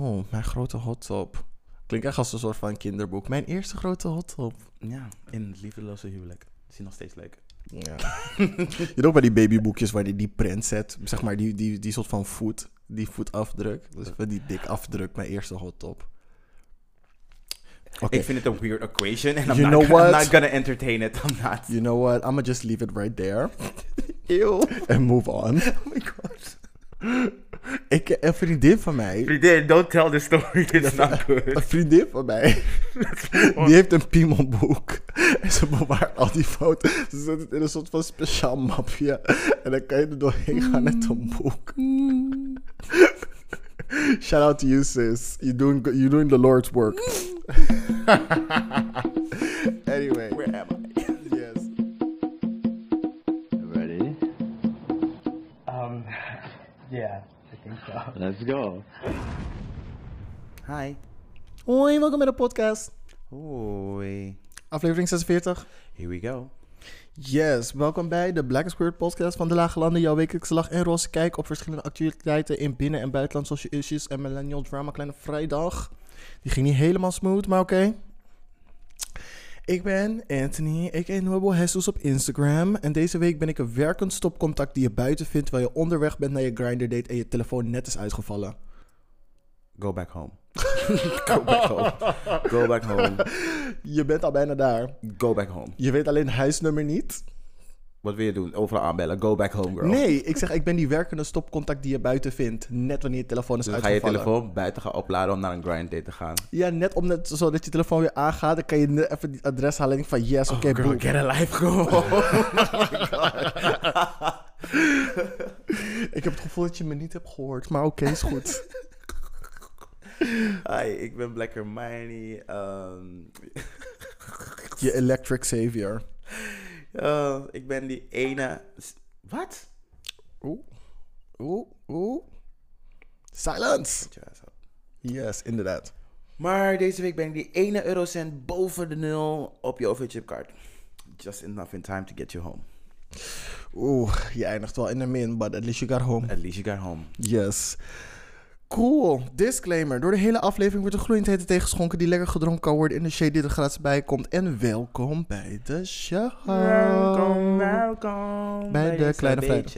Oh, mijn grote hot top. Klinkt echt als een soort van kinderboek. Mijn eerste grote hot top. Ja, in het liefdeloze huwelijk. Is hij nog steeds leuk. Ja. Je hebt ook bij die babyboekjes waar die print zet. Zeg maar die soort van voet. Die voetafdruk. Dus die dik afdruk. Mijn eerste hot top. Okay. Ik vind het een weird equation. And I'm not gonna entertain it. I'm not. You know what? I'm gonna just leave it right there. Ew. And move on. Oh my god. Een vriendin van mij... Vriendin, don't tell the story. It's not good. Een vriendin van mij... die heeft een piemelboek. En ze bewaart al die foto's. Ze zet het in een soort van speciaal mapje. En dan kan je er doorheen gaan met een boek. Shout out to you, sis. You're doing the Lord's work. Anyway. Where am I? Yes. Ready? Yeah, I think so. Let's go. Hi. Hoi, welkom bij de podcast. Hoi. Aflevering 46. Here we go. Yes, welkom bij de Black Squared podcast van de Lage Landen. Jouw wekelijkse lach en roze kijk op verschillende actualiteiten in binnen- en buitenland, social issues en millennial drama. Kleine Vrijdag. Die ging niet helemaal smooth, maar oké. Ik ben Anthony, a.k.a. Noble Jesus op Instagram. En deze week ben ik een werkend stopcontact die je buiten vindt... terwijl je onderweg bent naar je Grindr date en je telefoon net is uitgevallen. Go back home. Go back home. Go back home. Je bent al bijna daar. Go back home. Je weet alleen huisnummer niet. Wat wil je doen? Overal aanbellen. Go back home, girl. Nee, ik ben die werkende stopcontact die je buiten vindt. Net wanneer je telefoon is dus uitgevallen. Dus ga je telefoon buiten gaan opladen om naar een grind date te gaan. Ja, net zodat je telefoon weer aangaat. Dan kan je even die adres halen en denk van yes, oké. Oh, girl, get a life, girl. Oh my god. Ik heb het gevoel dat je me niet hebt gehoord. Maar oké, is goed. Hi, ik ben Black Hermione. Je electric savior. Ik ben die ene... Wat? Oeh. Silence! Yes, inderdaad. Maar deze week ben ik die ene eurocent boven de 0 op je OV-chipkaart. Just enough in time to get you home. Oeh, je eindigt wel in de min, but at least you got home. At least you got home. Yes. Cool. Disclaimer. Door de hele aflevering wordt er gloeiend hete thee geschonken... die lekker gedronken kan worden in de shade die er gratis bij komt. En welkom bij de show. Welkom. Bij de Kleine Vrijdag.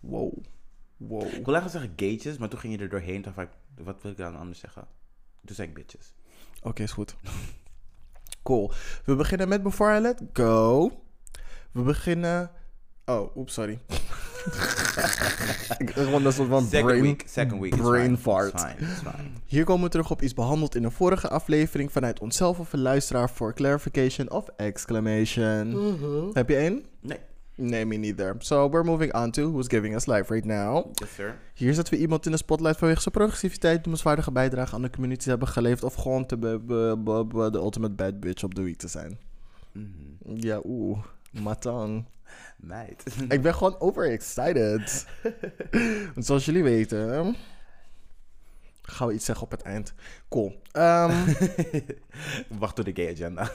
Wow. Ik wil eigenlijk zeggen gatejes, maar toen ging je er doorheen. Toen dacht ik, wat wil ik dan anders zeggen? Toen zei ik bitches. Oké, is goed. Cool. We beginnen met Before I Let Go. We beginnen... Oh, oeps, sorry. Second week, brain fart. It's fine. Hier komen we terug op iets behandeld in een vorige aflevering vanuit onszelf of een luisteraar voor clarification of exclamation. Mm-hmm. Heb je één? Nee. Nee, me neither. So we're moving on to who's giving us life right now. Yes, sir. Hier zetten we iemand in de spotlight vanwege zijn progressiviteit, noemenswaardige bijdrage aan de community hebben geleverd of gewoon de ultimate bad bitch op de week te zijn. Mm-hmm. Ja, matang. Meid. Ik ben gewoon overexcited. Want zoals jullie weten... gaan we iets zeggen op het eind. Cool. Wacht door de gay agenda.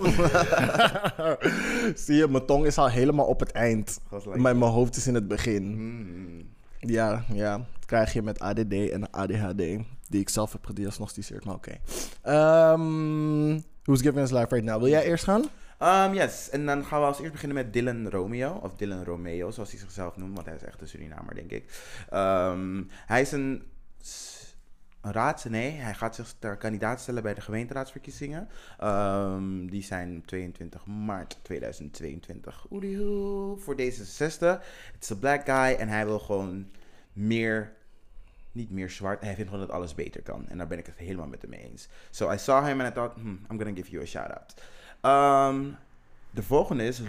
Zie je, mijn tong is al helemaal op het eind. Maar mijn hoofd is in het begin. Mm. Ja. Dat krijg je met ADD en ADHD. Die ik zelf heb gediagnosticeerd, maar oké. Who's giving us life right now? Wil jij eerst gaan? Yes, en dan gaan we als eerst beginnen met Dylan Romeo, of Dylan Romeo, zoals hij zichzelf noemt, want hij is echt een Surinamer, denk ik. Hij is een raadsnee, hij gaat zich ter kandidaat stellen bij de gemeenteraadsverkiezingen. Die zijn 22 maart 2022. Voor D66. It's a black guy en hij wil gewoon meer... niet meer zwart. Hij vindt gewoon dat alles beter kan. En daar ben ik het helemaal met hem mee eens. So I saw him and I thought, I'm gonna give you a shout-out. De volgende is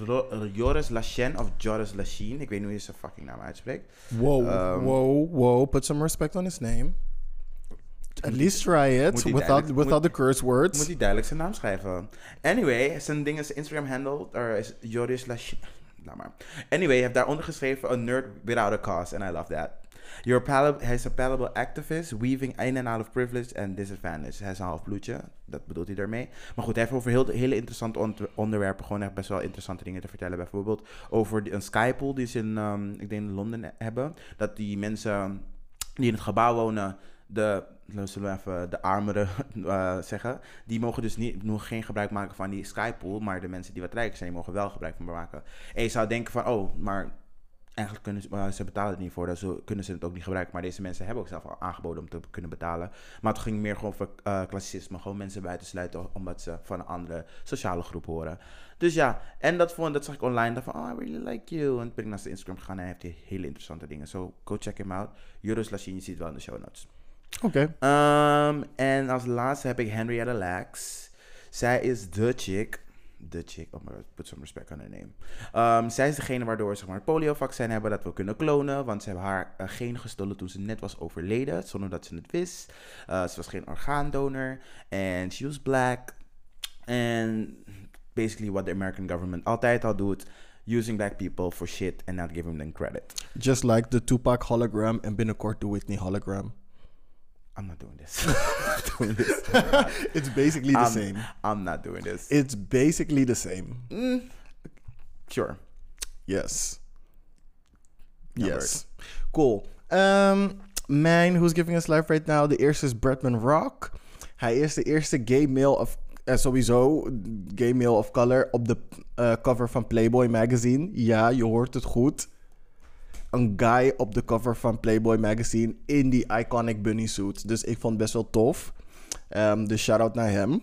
Joris La Chien of Joris La Chien. Ik weet niet hoe je zijn fucking naam uitspreekt. Wow. Put some respect on his name. At least try it without the curse words. Moet hij duidelijk zijn naam schrijven. Anyway, zijn ding is Instagram handle. Is Joris La Chien. Nou maar. Anyway, hij heeft daaronder geschreven... A nerd without a cause. And I love that. Hij is een palpable activist, weaving in en out of privilege and disadvantage. Hij is een half bloedje, dat bedoelt hij daarmee. Maar goed, hij heeft over hele interessante onderwerpen gewoon echt best wel interessante dingen te vertellen. Bijvoorbeeld over een skypool die ze in, ik denk in Londen hebben. Dat die mensen die in het gebouw wonen, zullen we even de armeren zeggen, die mogen dus nog geen gebruik maken van die skypool, maar de mensen die wat rijker zijn, mogen wel gebruik van maken. En je zou denken van, oh, maar eigenlijk kunnen ze betalen het niet voor, dus kunnen ze het ook niet gebruiken. Maar deze mensen hebben ook zelf al aangeboden om te kunnen betalen. Maar het ging meer gewoon voor klassicisme, gewoon mensen buiten sluiten omdat ze van een andere sociale groep horen. Dus ja, en dat zag ik online, dacht van, oh, I really like you. En toen ben ik naar zijn Instagram gegaan en hij heeft die hele interessante dingen. So, go check him out. Joris La Chien, je ziet wel in de show notes. Oké. En als laatste heb ik Henrietta Lacks. Zij is de chick, oh maar put some respect on her name. Zij is degene waardoor zeg maar het poliovaccin hebben dat we kunnen klonen, want ze hebben haar genen gestolen toen ze net was overleden, zonder dat ze het wist. Ze was geen orgaandonor en she was black. En basically what the American government altijd al doet, using black people for shit and not giving them credit. Just like the Tupac hologram en binnenkort de Whitney hologram. I'm not doing this. It's basically the same. I'm not doing this. It's basically the same. Mm. Sure. Yes. Yes. Cool. Man, who's giving us life right now? De eerste is Bretman Rock. Hij is de eerste gay male of... sowieso gay male of color op de cover van Playboy magazine. Ja, je hoort het goed. Een guy op de cover van Playboy magazine in die iconic bunny suit. Dus ik vond het best wel tof. Dus shout-out naar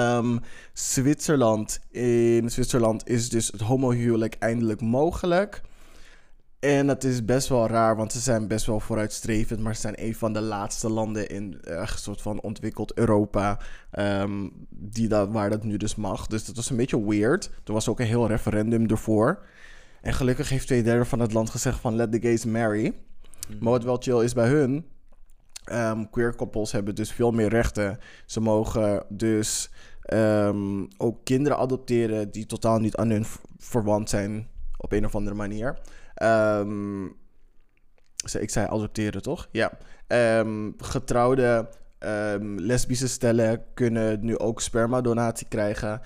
hem. Zwitserland. In Zwitserland is dus het homohuwelijk eindelijk mogelijk. En dat is best wel raar, want ze zijn best wel vooruitstrevend, maar ze zijn een van de laatste landen in een soort van ontwikkeld Europa waar dat nu dus mag. Dus dat was een beetje weird. Er was ook een heel referendum ervoor. En gelukkig heeft 2/3 van het land gezegd van let the gays marry. Maar wat wel chill is bij hun, queer koppels hebben dus veel meer rechten. Ze mogen dus ook kinderen adopteren die totaal niet aan hun verwant zijn op een of andere manier. Ik zei adopteren, toch? Ja. Getrouwde lesbische stellen kunnen nu ook spermadonatie krijgen.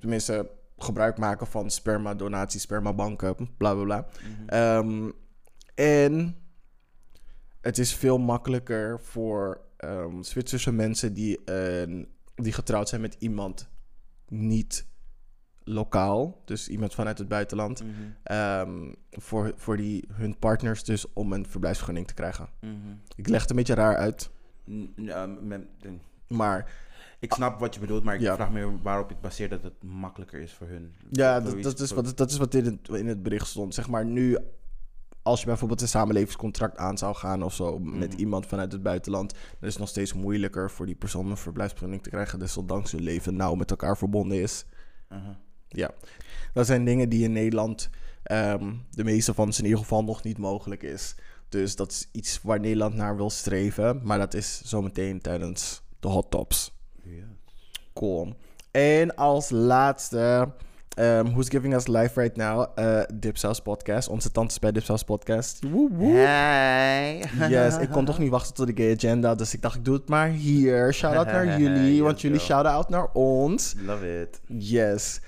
Tenminste... gebruik maken van spermadonaties, spermabanken, bla bla bla. Mm-hmm. En het is veel makkelijker voor Zwitserse mensen die getrouwd zijn met iemand niet lokaal, dus iemand vanuit het buitenland, mm-hmm. Voor hun partners dus om een verblijfsvergunning te krijgen. Mm-hmm. Ik leg het een beetje raar uit. Maar... Ik snap wat je bedoelt, maar ik vraag me waarop het baseert dat het makkelijker is voor hun. Ja, dat is wat in het bericht stond. Zeg maar nu, als je bijvoorbeeld een samenlevingscontract aan zou gaan of zo met iemand vanuit het buitenland, dan is het nog steeds moeilijker voor die persoon een verblijfsvergunning te krijgen, desondanks hun leven nauw met elkaar verbonden is. Uh-huh. Ja, dat zijn dingen die in Nederland de meeste van ze in ieder geval nog niet mogelijk is. Dus dat is iets waar Nederland naar wil streven, maar dat is zometeen tijdens de hot tops. Yes. Cool. En als laatste, who's giving us life right now? Dipsaus podcast. Onze tantes bij Dipsaus podcast. Woep woep. Hey. Yes, ik kon toch niet wachten tot de gay agenda. Dus ik dacht, ik doe het maar hier. Shout-out naar jullie, yes, want jullie shout-out naar ons. Love it. Yes.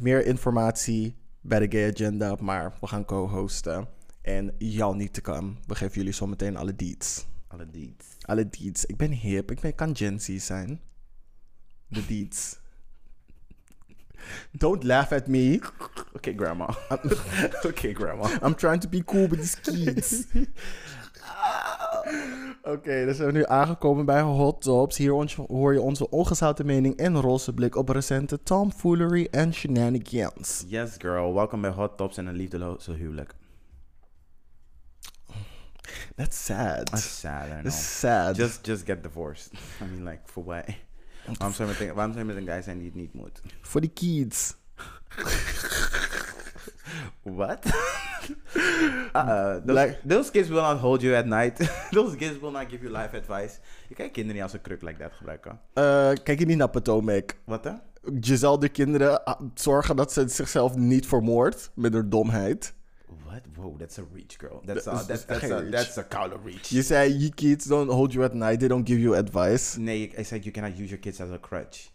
Meer informatie bij de gay agenda, maar we gaan co-hosten. En y'all need to come. We geven jullie zometeen alle deets. Alle deets. Ik ben hip. Ik kan Gen Z zijn. De deets. Don't laugh at me. Okay, grandma. I'm trying to be cool with these kids. Oké, dan zijn we nu aangekomen bij Hot Tops. Hier hoor je onze ongezouten mening en roze blik op recente tomfoolery en shenanigans. Yes, girl. Welkom bij Hot Tops en een liefdeloze huwelijk. That's sad. I know. Just get divorced. I mean, like, for what? Waarom zijn met een guy zijn die het niet moet? For the kids. What? Those kids will not hold you at night. Those kids will not give you life advice. Je kijkt kinderen niet als een kruk like dat gebruiken. Kijk je niet naar Potomac? Wat dan? Giselle de kinderen zorgen dat ze zichzelf niet vermoordt met haar domheid. What? Whoa, that's a reach, girl. That's a cowler reach. You say your kids don't hold you at night. They don't give you advice. Nee, I said you cannot use your kids as a crutch.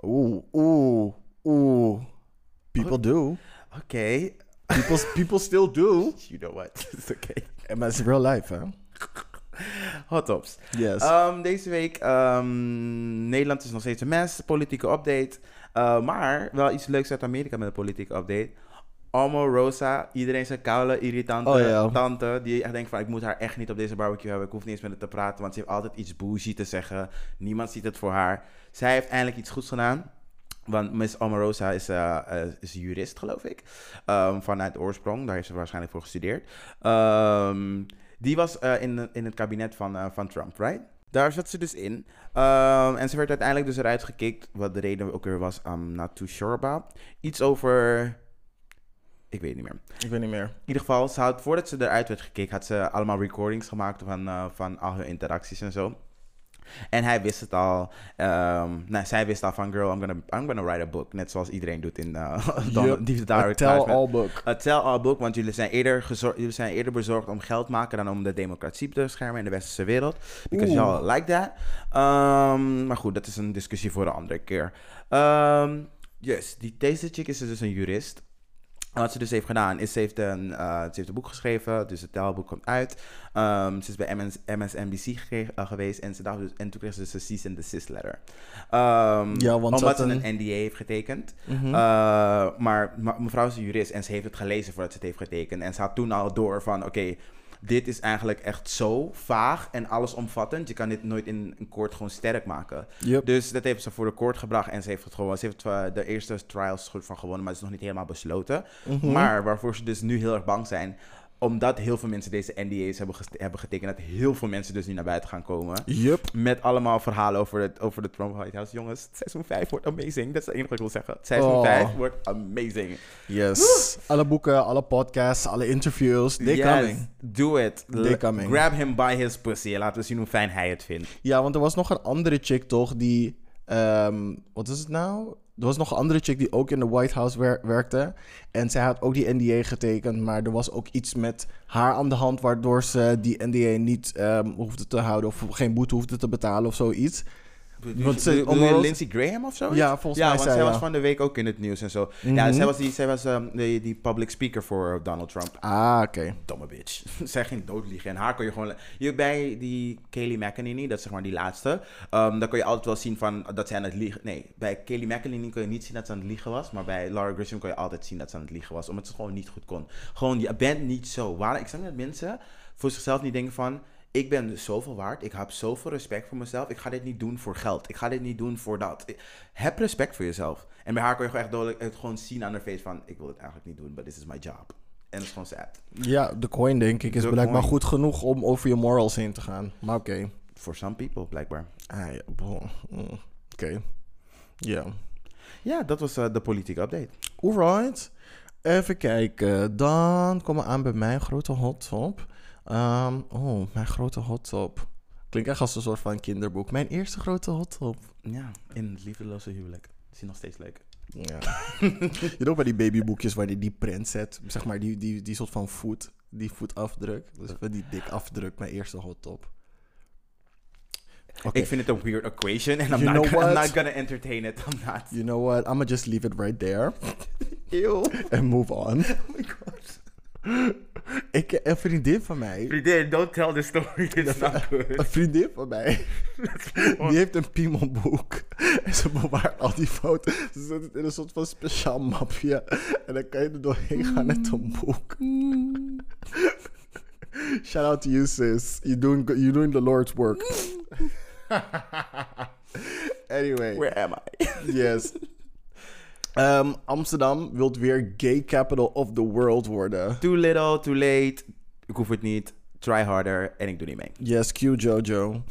Ooh. People do. Okay. People still do. You know what? It's okay. And that's real life, huh? Hot tops. Yes. Deze week, Nederland is nog steeds een mess, politieke update. Maar wel iets leuks uit Amerika met een politieke update. Omarosa, iedereen zijn koude, irritante tante die echt denkt van ik moet haar echt niet op deze barbecue hebben. Ik hoef niet eens met haar te praten, want ze heeft altijd iets bougie te zeggen. Niemand ziet het voor haar. Zij heeft eindelijk iets goeds gedaan. Want Miss Omarosa is jurist, geloof ik. Vanuit oorsprong, daar heeft ze waarschijnlijk voor gestudeerd. Die was in het kabinet van Trump, right? Daar zat ze dus in. En ze werd uiteindelijk dus eruit gekikt. Wat de reden ook weer was, I'm not too sure about. Iets over... Ik weet niet meer. In ieder geval, voordat ze eruit werd gekikt, had ze allemaal recordings gemaakt van al hun interacties en zo. En hij wist het al. Zij wist al van, girl, I'm gonna write a book. Net zoals iedereen doet in a tell-all book. A tell-all book, want jullie zijn eerder bezorgd om geld te maken dan om de democratie te beschermen in de westerse wereld. Because y'all like that. Maar goed, dat is een discussie voor een andere keer. Deze chick is dus een jurist. En wat ze dus heeft gedaan, is ze heeft een boek geschreven, dus het taalboek komt uit. Ze is bij MSNBC geweest en ze dacht dus, en toen kreeg ze dus een cease and desist letter. Omdat ze een NDA heeft getekend. Mm-hmm. Maar mevrouw is een jurist en ze heeft het gelezen voordat ze het heeft getekend. En ze had toen al door van, oké, dit is eigenlijk echt zo vaag en allesomvattend. Je kan dit nooit in een court gewoon sterk maken. Yep. Dus dat heeft ze voor de court gebracht. En ze heeft het gewoon. Ze heeft de eerste trials goed van gewonnen, maar het is nog niet helemaal besloten. Mm-hmm. Maar waarvoor ze dus nu heel erg bang zijn, omdat heel veel mensen deze NDA's hebben getekend, dat heel veel mensen dus nu naar buiten gaan komen. Yep. Met allemaal verhalen over de Trump White House. Jongens, seizoen 5 wordt amazing. Dat is het enige wat ik wil zeggen. Seizoen 5 wordt amazing. Yes. Woe! Alle boeken, alle podcasts, alle interviews. Coming. Do it. Coming. Grab him by his pussy. Laten we zien hoe fijn hij het vindt. Ja, want er was nog een andere chick toch die... wat is het nou? Er was nog een andere chick die ook in de White House werkte. En zij had ook die NDA getekend. Maar er was ook iets met haar aan de hand, waardoor ze die NDA niet hoefde te houden. Of geen boete hoefde te betalen of zoiets. Bedoel je Lindsey Graham of zo? Ja, volgens mij. Want zij was van de week ook in het nieuws en zo. Mm-hmm. Ja, zij was die public speaker voor Donald Trump. Ah, oké. Domme bitch. Zij ging doodliegen. En haar kon je gewoon... bij die Kayleigh McEnany, dat is zeg maar die laatste. Dan kon je altijd wel zien van dat zij aan het liegen... Nee, bij Kayleigh McEnany kon je niet zien dat ze aan het liegen was. Maar bij Laura Grisham kon je altijd zien dat ze aan het liegen was. Omdat ze gewoon niet goed kon. Gewoon, je bent niet zo. Ik snap dat mensen voor zichzelf niet denken van... Ik ben zoveel waard. Ik heb zoveel respect voor mezelf. Ik ga dit niet doen voor geld. Ik ga dit niet doen voor dat. Heb respect voor jezelf. En bij haar kon je echt dodelijk het gewoon zien aan haar face van... Ik wil dit eigenlijk niet doen, but this is my job. En dat is gewoon sad. Ja, de coin denk ik is blijkbaar goed genoeg om over je morals heen te gaan. Maar oké. For some people, blijkbaar. Ah, ja. Oké. Ja. Ja, dat was de politieke update. Alright. Even kijken. Dan komen we aan bij mijn grote hot top. Mijn grote hot top. Klinkt echt als een soort van kinderboek. Mijn eerste grote hot top. Ja, in het liefdeloze huwelijk. Is die nog steeds leuk? Ja. Je doet ook bij die babyboekjes waar je die print zet. Zeg maar die soort van voet. Die voetafdruk. Dus met die dik afdruk. Mijn eerste hot top. Okay. Ik vind het een weird equation. And I'm not gonna entertain it. I'm not. You know what? I'ma just leave it right there. Ew. And move on. Oh my god. Een vriendin van mij... Vriendin, don't tell the story. It's not good. Een vriendin van mij... die heeft een piemelboek. En ze bewaart al die foto's. Ze zet het in een soort van speciaal mapje. En dan kan je er doorheen gaan met een boek. Shout out to you, sis. You're doing the Lord's work. Anyway. Where am I? Yes. Amsterdam wilt weer gay capital of the world worden. Too little, too late. Ik hoef het niet. Try harder. En ik doe niet mee. Yes, Q Jojo.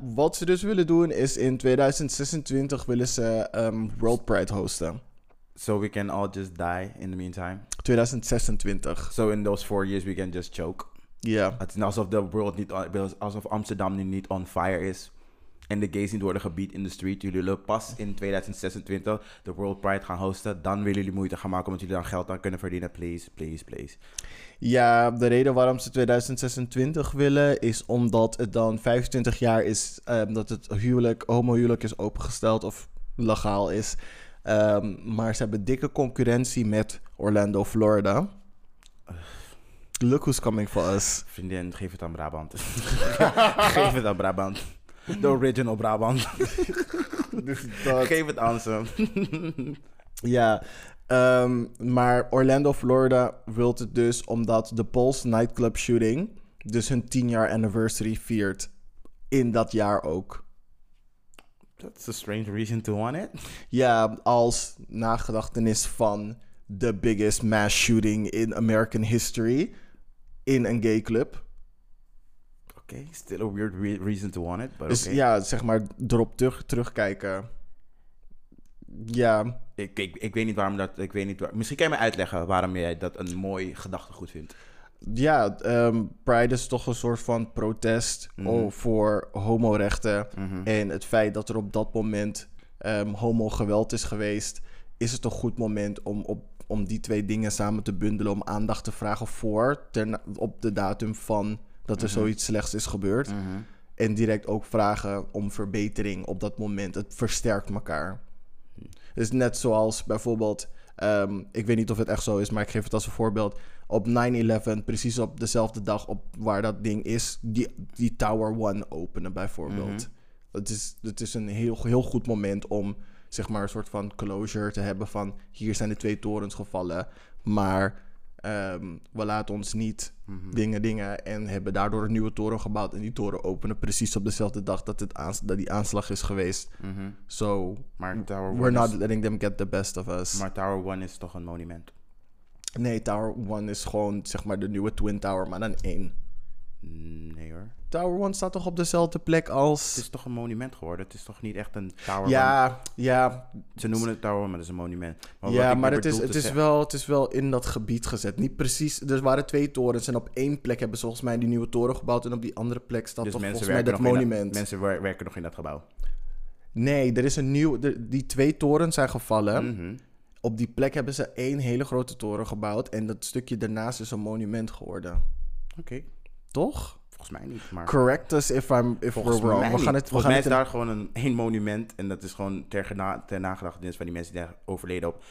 Wat ze dus willen doen is in 2026 willen ze World Pride hosten. So we can all just die in the meantime? 2026. So in those 4 years we can just choke? Ja. Yeah. Het is alsof de world niet... Alsof Amsterdam nu niet on fire is. En de gays niet worden gebied in de street. Jullie willen pas in 2026 de World Pride gaan hosten. Dan willen jullie moeite gaan maken, omdat jullie dan geld aan kunnen verdienen. Please, please, please. Ja, de reden waarom ze 2026 willen is omdat het dan 25 jaar is... dat het homohuwelijk is opengesteld of legaal is. Maar ze hebben dikke concurrentie met Orlando, Florida. Look who's coming for us. Vriendin, geef het aan Brabant. Geef het aan Brabant. The original Brabant. Geef het aan ze. Ja. Maar Orlando, Florida wilt het dus omdat de Pulse nightclub shooting dus hun 10-jaar anniversary viert in dat jaar ook. That's a strange reason to want it. Ja, als nagedachtenis van the biggest mass shooting in American history in een gay club. Oké, okay, still a weird reason to want it, but dus okay. Ja, zeg maar erop terugkijken. Ja. Ik weet niet waarom dat... Ik weet niet waar, misschien kan je me uitleggen waarom jij dat een mooi gedachtegoed vindt. Ja, Pride is toch een soort van protest voor homorechten. Mm-hmm. En het feit dat er op dat moment homogeweld is geweest... is het een goed moment om die twee dingen samen te bundelen... om aandacht te vragen op de datum van dat er zoiets slechts is gebeurd. Mm-hmm. En direct ook vragen om verbetering op dat moment. Het versterkt elkaar. Dus net zoals bijvoorbeeld... ik weet niet of het echt zo is, maar ik geef het als een voorbeeld. Op 9-11, precies op dezelfde dag op waar dat ding is... die Tower One openen bijvoorbeeld. Mm-hmm. Het is een heel, heel goed moment om... zeg maar een soort van closure te hebben van... hier zijn de twee torens gevallen... maar we laten ons niet dingen... en hebben daardoor een nieuwe toren gebouwd... en die toren openen precies op dezelfde dag... dat die aanslag is geweest. Mm-hmm. So, maar we're not letting them get the best of us. Maar Tower One is toch een monument? Nee, Tower One is gewoon zeg maar de nieuwe Twin Tower... maar dan 1. Nee hoor. Tower One staat toch op dezelfde plek als... Het is toch een monument geworden? Het is toch niet echt een Tower One? Ja. Ze noemen het Tower One, maar dat is een monument. Maar ja, maar het is wel in dat gebied gezet. Niet precies. Er waren twee torens en op één plek hebben ze volgens mij die nieuwe toren gebouwd... en op die andere plek staat dus toch volgens mij dat monument. Mensen werken nog in dat gebouw? Nee, er is een nieuw... Die twee torens zijn gevallen. Mm-hmm. Op die plek hebben ze één hele grote toren gebouwd... en dat stukje daarnaast is een monument geworden. Oké. Toch? Volgens mij niet, maar... Correct us if we're wrong. Volgens mij is daar gewoon één monument... en dat is gewoon ter nagedachtenis van die mensen die daar overleden op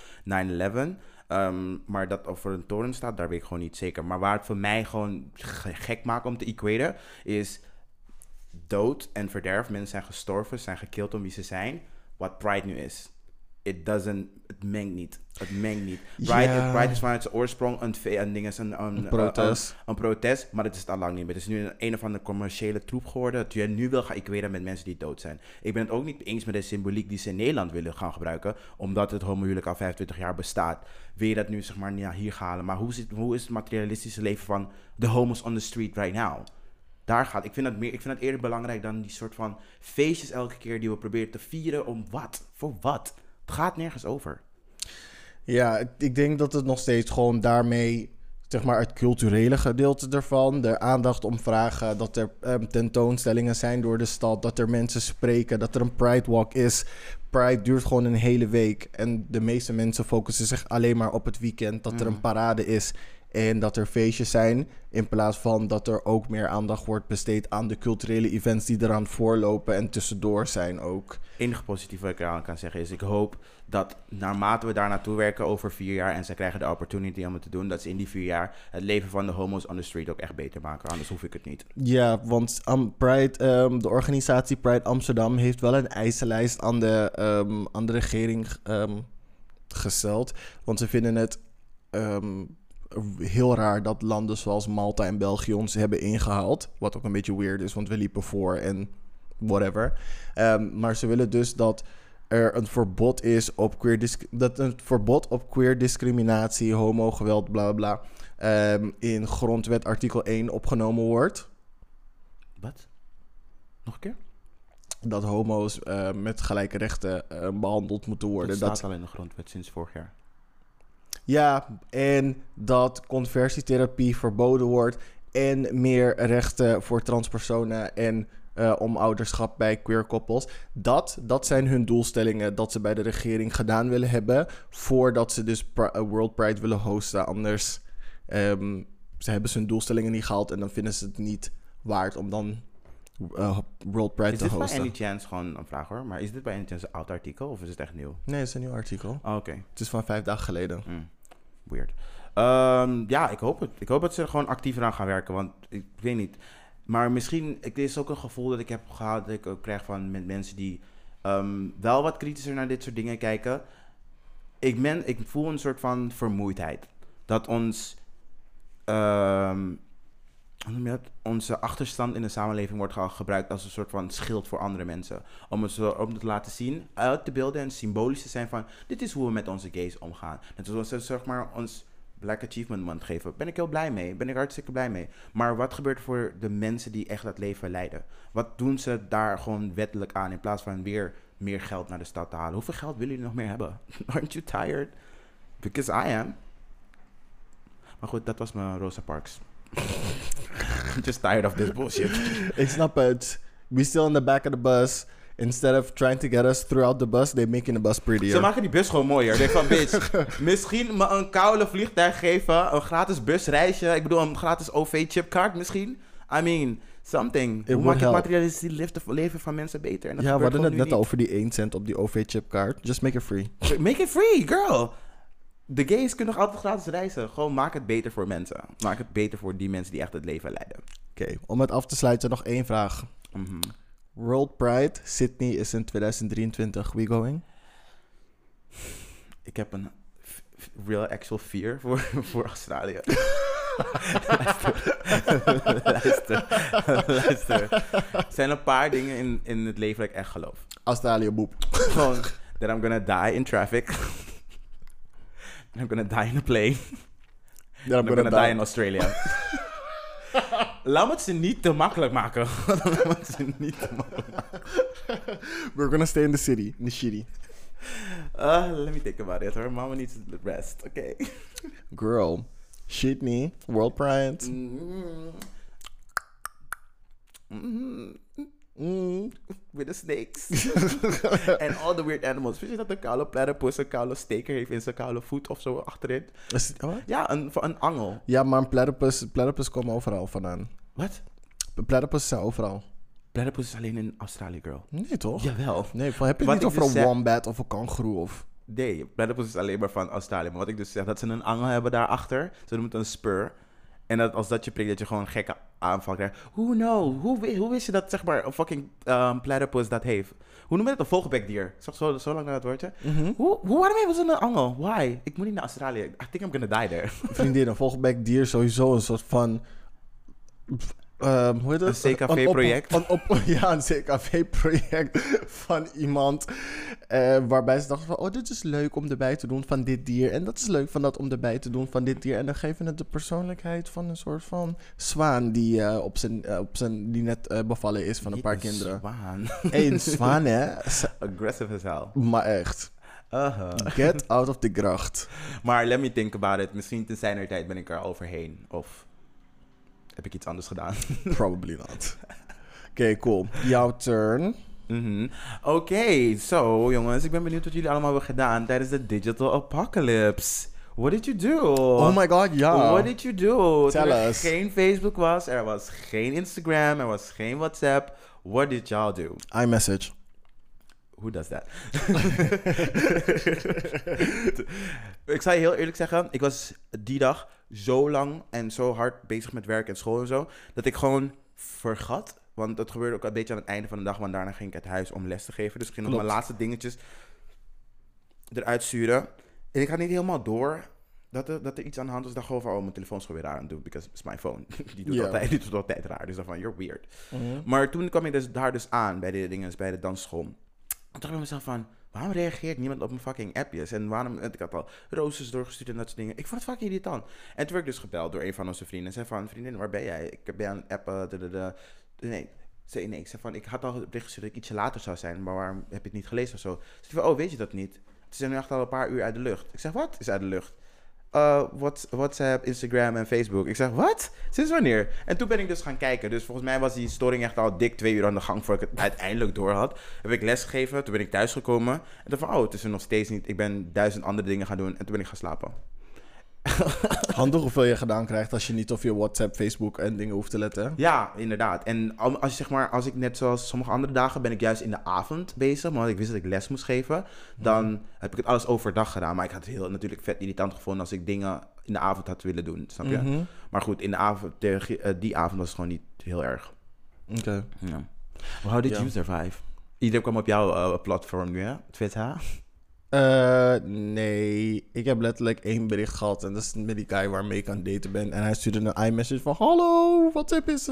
9-11. Maar dat of er een toren staat, daar weet ik gewoon niet zeker. Maar waar het voor mij gewoon gek maakt om te equaten... is dood en verderf. Mensen zijn gestorven, zijn gekild om wie ze zijn. Wat Pride nu is. Het mengt niet. Pride is vanuit zijn oorsprong een protest, maar het is het al lang niet meer. Het is nu een of andere commerciële troep geworden, dat je nu wil gaan equeren met mensen die dood zijn. Ik ben het ook niet eens met de symboliek die ze in Nederland willen gaan gebruiken, omdat het homohuwelijk al 25 jaar bestaat. Wil je dat nu zeg maar hier gaan halen? Maar hoe is het materialistische leven van de homo's on the street right now? Daar gaat. Ik vind dat eerder belangrijk dan die soort van feestjes elke keer die we proberen te vieren om wat? Voor wat? Het gaat nergens over. Ja, ik denk dat het nog steeds gewoon daarmee... zeg maar het culturele gedeelte ervan... de aandacht om vragen... dat er tentoonstellingen zijn door de stad... dat er mensen spreken... dat er een Pride Walk is. Pride duurt gewoon een hele week... en de meeste mensen focussen zich alleen maar op het weekend... dat er een parade is... en dat er feestjes zijn... in plaats van dat er ook meer aandacht wordt besteed... aan de culturele events die eraan voorlopen... en tussendoor zijn ook. Het enige positieve wat ik eraan kan zeggen is... ik hoop dat naarmate we daar naartoe werken over 4 jaar... en ze krijgen de opportunity om het te doen... dat ze in die 4 jaar het leven van de homo's on the street... ook echt beter maken, anders hoef ik het niet. Ja, want Pride, de organisatie Pride Amsterdam... heeft wel een eisenlijst aan de regering gesteld. Want ze vinden het... heel raar dat landen zoals Malta en België ons hebben ingehaald. Wat ook een beetje weird is, want we liepen voor en whatever. Maar ze willen dus dat er een verbod is op queer discriminatie, homogeweld, bla bla bla, in grondwet artikel 1 opgenomen wordt. Wat? Nog een keer? Dat homo's met gelijke rechten behandeld moeten worden. Dat staat al in de grondwet sinds vorig jaar. Ja, en dat conversietherapie verboden wordt... en meer rechten voor transpersonen en om ouderschap bij queer koppels. Dat zijn hun doelstellingen dat ze bij de regering gedaan willen hebben... voordat ze dus World Pride willen hosten. Anders ze hebben ze hun doelstellingen niet gehaald... en dan vinden ze het niet waard om dan World Pride te hosten. Is dit bij any chance, gewoon een vraag hoor... maar is dit bij any chance een oud artikel of is het echt nieuw? Nee, het is een nieuw artikel. Oh, oké. Het is van 5 dagen geleden. Weird. Ja, ik hoop het. Ik hoop dat ze er gewoon actiever aan gaan werken, want ik weet niet. Maar misschien, het is ook een gevoel dat ik heb gehad, dat ik ook krijg van met mensen die wel wat kritischer naar dit soort dingen kijken. Ik voel een soort van vermoeidheid. Dat onze achterstand in de samenleving wordt gebruikt als een soort van schild voor andere mensen. Om het te laten zien, uit te beelden en symbolisch te zijn van, dit is hoe we met onze gays omgaan. En zoals ze zeg maar ons Black Achievement Month geven, ben ik heel blij mee. Ben ik hartstikke blij mee. Maar wat gebeurt er voor de mensen die echt dat leven leiden? Wat doen ze daar gewoon wettelijk aan in plaats van weer meer geld naar de stad te halen? Hoeveel geld willen jullie nog meer hebben? Aren't you tired? Because I am. Maar goed, dat was mijn Rosa Parks. I'm just tired of this bullshit. Ik snap het. We're still in the back of the bus. Instead of trying to get us throughout the bus, they're making the bus prettier. Ze maken die bus gewoon mooier. Denk van, bitch, misschien me een koude vliegtuig geven, een gratis busreisje, ik bedoel een gratis OV-chipkaart misschien. I mean, something. Hoe maak je materialistische leven van mensen beter? En dat we hadden het net al over die 1 cent op die OV-chipkaart. Just make it free. Make it free, girl. De gays kunnen nog altijd gratis reizen. Gewoon maak het beter voor mensen. Maak het beter voor die mensen die echt het leven leiden. Oké, om het af te sluiten nog 1 vraag. Mm-hmm. World Pride, Sydney is in 2023. We going? Ik heb een real actual fear voor Australië. Luister. Er zijn een paar dingen in het leven dat ik echt geloof. Australië boep. Gewoon, that I'm gonna die in traffic. That I'm gonna die in a plane. That I'm gonna die in Australia. Laat me het ze niet te makkelijk maken. We're gonna stay in the city. In the shitty. Let me think about it. Her mama needs the rest. Okay. Girl. Shit me. World Pride. Mm. Mm. Mm. With the snakes. And all the weird animals. Vind je dat een koude platypus een koude steker heeft in zijn koude voet of zo achterin? Ja, een angel. Ja, maar een platypus komen overal vandaan. Wat? Platypus zijn overal. Platypus is alleen in Australië, girl. Nee, toch? Jawel. Nee, heb je het niet over dus een wombat of een kangoeroe of... Nee, platypus is alleen maar van Australië. Maar wat ik dus zeg, dat ze een angel hebben daarachter. Ze noemen het een spur. En dat als dat je prikt, dat je gewoon een gekke aanval krijgt. Who knows? Hoe wist je dat, zeg maar, een fucking platypus dat heeft? Hoe noem je dat? Een vogelbekdier. Zo lang naar dat woordje. Mm-hmm. Waarom hebben ze een angel? Why? Ik moet niet naar Australië. I think I'm gonna die there. Vriendin, een vogelbekdier is sowieso een soort van... hoe heet het? Een CKV-project. Een CKV-project van iemand. Waarbij ze dachten van, oh, dit is leuk om erbij te doen van dit dier. En dat is leuk van dat om erbij te doen van dit dier. En dan geven het de persoonlijkheid van een soort van zwaan die, die net bevallen is van een paar kinderen. Zwaan. Een zwaan, hè? Aggressive as hell. Maar echt. Uh-huh. Get out of the gracht. Maar let me think about it. Misschien ten zijner tijd ben ik er overheen. Of... heb ik iets anders gedaan? Probably not. Oké, cool. Jouw turn. Mm-hmm. Oké, so jongens, ik ben benieuwd wat jullie allemaal hebben gedaan tijdens de digital apocalypse. What did you do? Oh my god, ja. Yeah. What did you do? Tell us. Er geen Facebook was, er was geen Instagram, er was geen WhatsApp. What did y'all do? iMessage. Who does that? Ik zal je heel eerlijk zeggen, ik was die dag zo lang en zo hard bezig met werk en school en zo, dat ik gewoon vergat. Want dat gebeurde ook een beetje aan het einde van de dag, want daarna ging ik het huis om les te geven. Dus ik ging nog mijn laatste dingetjes eruit sturen. En ik had niet helemaal door dat er iets aan de hand was. Ik dacht gewoon van, oh, mijn telefoon is gewoon weer raar aan het doen, because it's my phone. Die doet altijd raar. Dus dan van, you're weird. Mm-hmm. Maar toen kwam ik dus daar dus aan, bij de dingen, bij de dansschool. Ik dacht bij mezelf van, waarom reageert niemand op mijn fucking appjes? En waarom, ik had al roosters doorgestuurd en dat soort dingen. Ik vond het fucking irritant. En toen werd ik dus gebeld door een van onze vrienden. En zei van, vriendin, waar ben jij? Ik ben aan het appen. Nee, ik zei van, ik had al het bericht gestuurd dat ik ietsje later zou zijn. Maar waarom heb je het niet gelezen of zo? Ze zei van, oh, weet je dat niet? Ze zijn nu echt al een paar uur uit de lucht. Ik zeg, wat is uit de lucht? WhatsApp, Instagram en Facebook. Ik zeg, wat? Sinds wanneer? En toen ben ik dus gaan kijken. Dus volgens mij was die storing echt al dik 2 uur aan de gang voordat ik het uiteindelijk door had. Heb ik lesgegeven, toen ben ik thuisgekomen. En toen van, oh, het is er nog steeds niet. Ik ben 1000 andere dingen gaan doen en toen ben ik gaan slapen. Handig hoeveel je gedaan krijgt als je niet op je WhatsApp, Facebook en dingen hoeft te letten. Ja, inderdaad. En als je, zeg maar, als ik net zoals sommige andere dagen ben ik juist in de avond bezig, maar ik wist dat ik les moest geven, dan heb ik het alles overdag gedaan. Maar ik had het heel natuurlijk vet irritant gevonden als ik dingen in de avond had willen doen, snap je? Mm-hmm. Maar goed, in de avond, die avond was het gewoon niet heel erg. Oké. Okay. Ja. How did you survive? Iedereen kwam op jouw platform nu, hè? Twitter? Nee, ik heb letterlijk 1 bericht gehad en dat is met die guy waarmee ik aan het daten ben. En hij stuurde een iMessage van, hallo, WhatsApp is...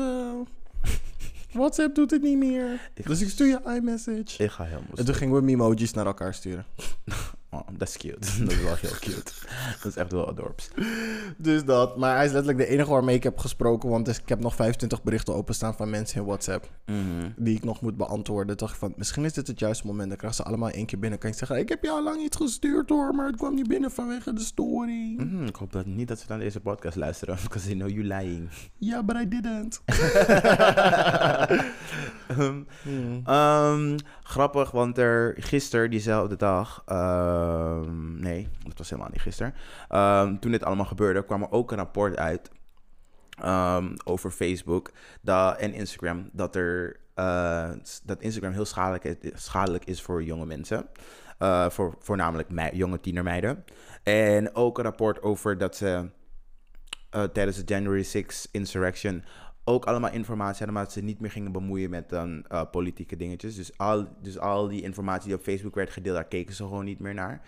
WhatsApp doet het niet meer. Dus ik stuur je iMessage. Ik ga helemaal en toen gingen we memojis naar elkaar sturen. Oh, dat is cute. Dat is wel heel cute. Dat is echt wel adorbs. Dus dat. Maar hij is letterlijk de enige waarmee ik heb gesproken. Want ik heb nog 25 berichten openstaan van mensen in WhatsApp. Mm-hmm. Die ik nog moet beantwoorden. Dacht ik van, misschien is dit het juiste moment. Dan krijg ze allemaal 1 keer binnen. Kan ik zeggen, ik heb jou al lang niet gestuurd hoor. Maar het kwam niet binnen vanwege de story. Ik hoop dat niet dat ze naar deze podcast luisteren. Because they know you lying. Yeah, but I didn't. Grappig, want er gisteren diezelfde dag... nee, dat was helemaal niet gisteren. Toen dit allemaal gebeurde, kwam er ook een rapport uit over Facebook en Instagram. Dat Instagram heel schadelijk is voor jonge mensen. Voornamelijk jonge tienermeiden. En ook een rapport over dat ze tijdens de January 6th insurrection... ook allemaal informatie hadden, maar dat ze niet meer gingen bemoeien met dan politieke dingetjes. Dus al die informatie die op Facebook werd gedeeld, daar keken ze gewoon niet meer naar.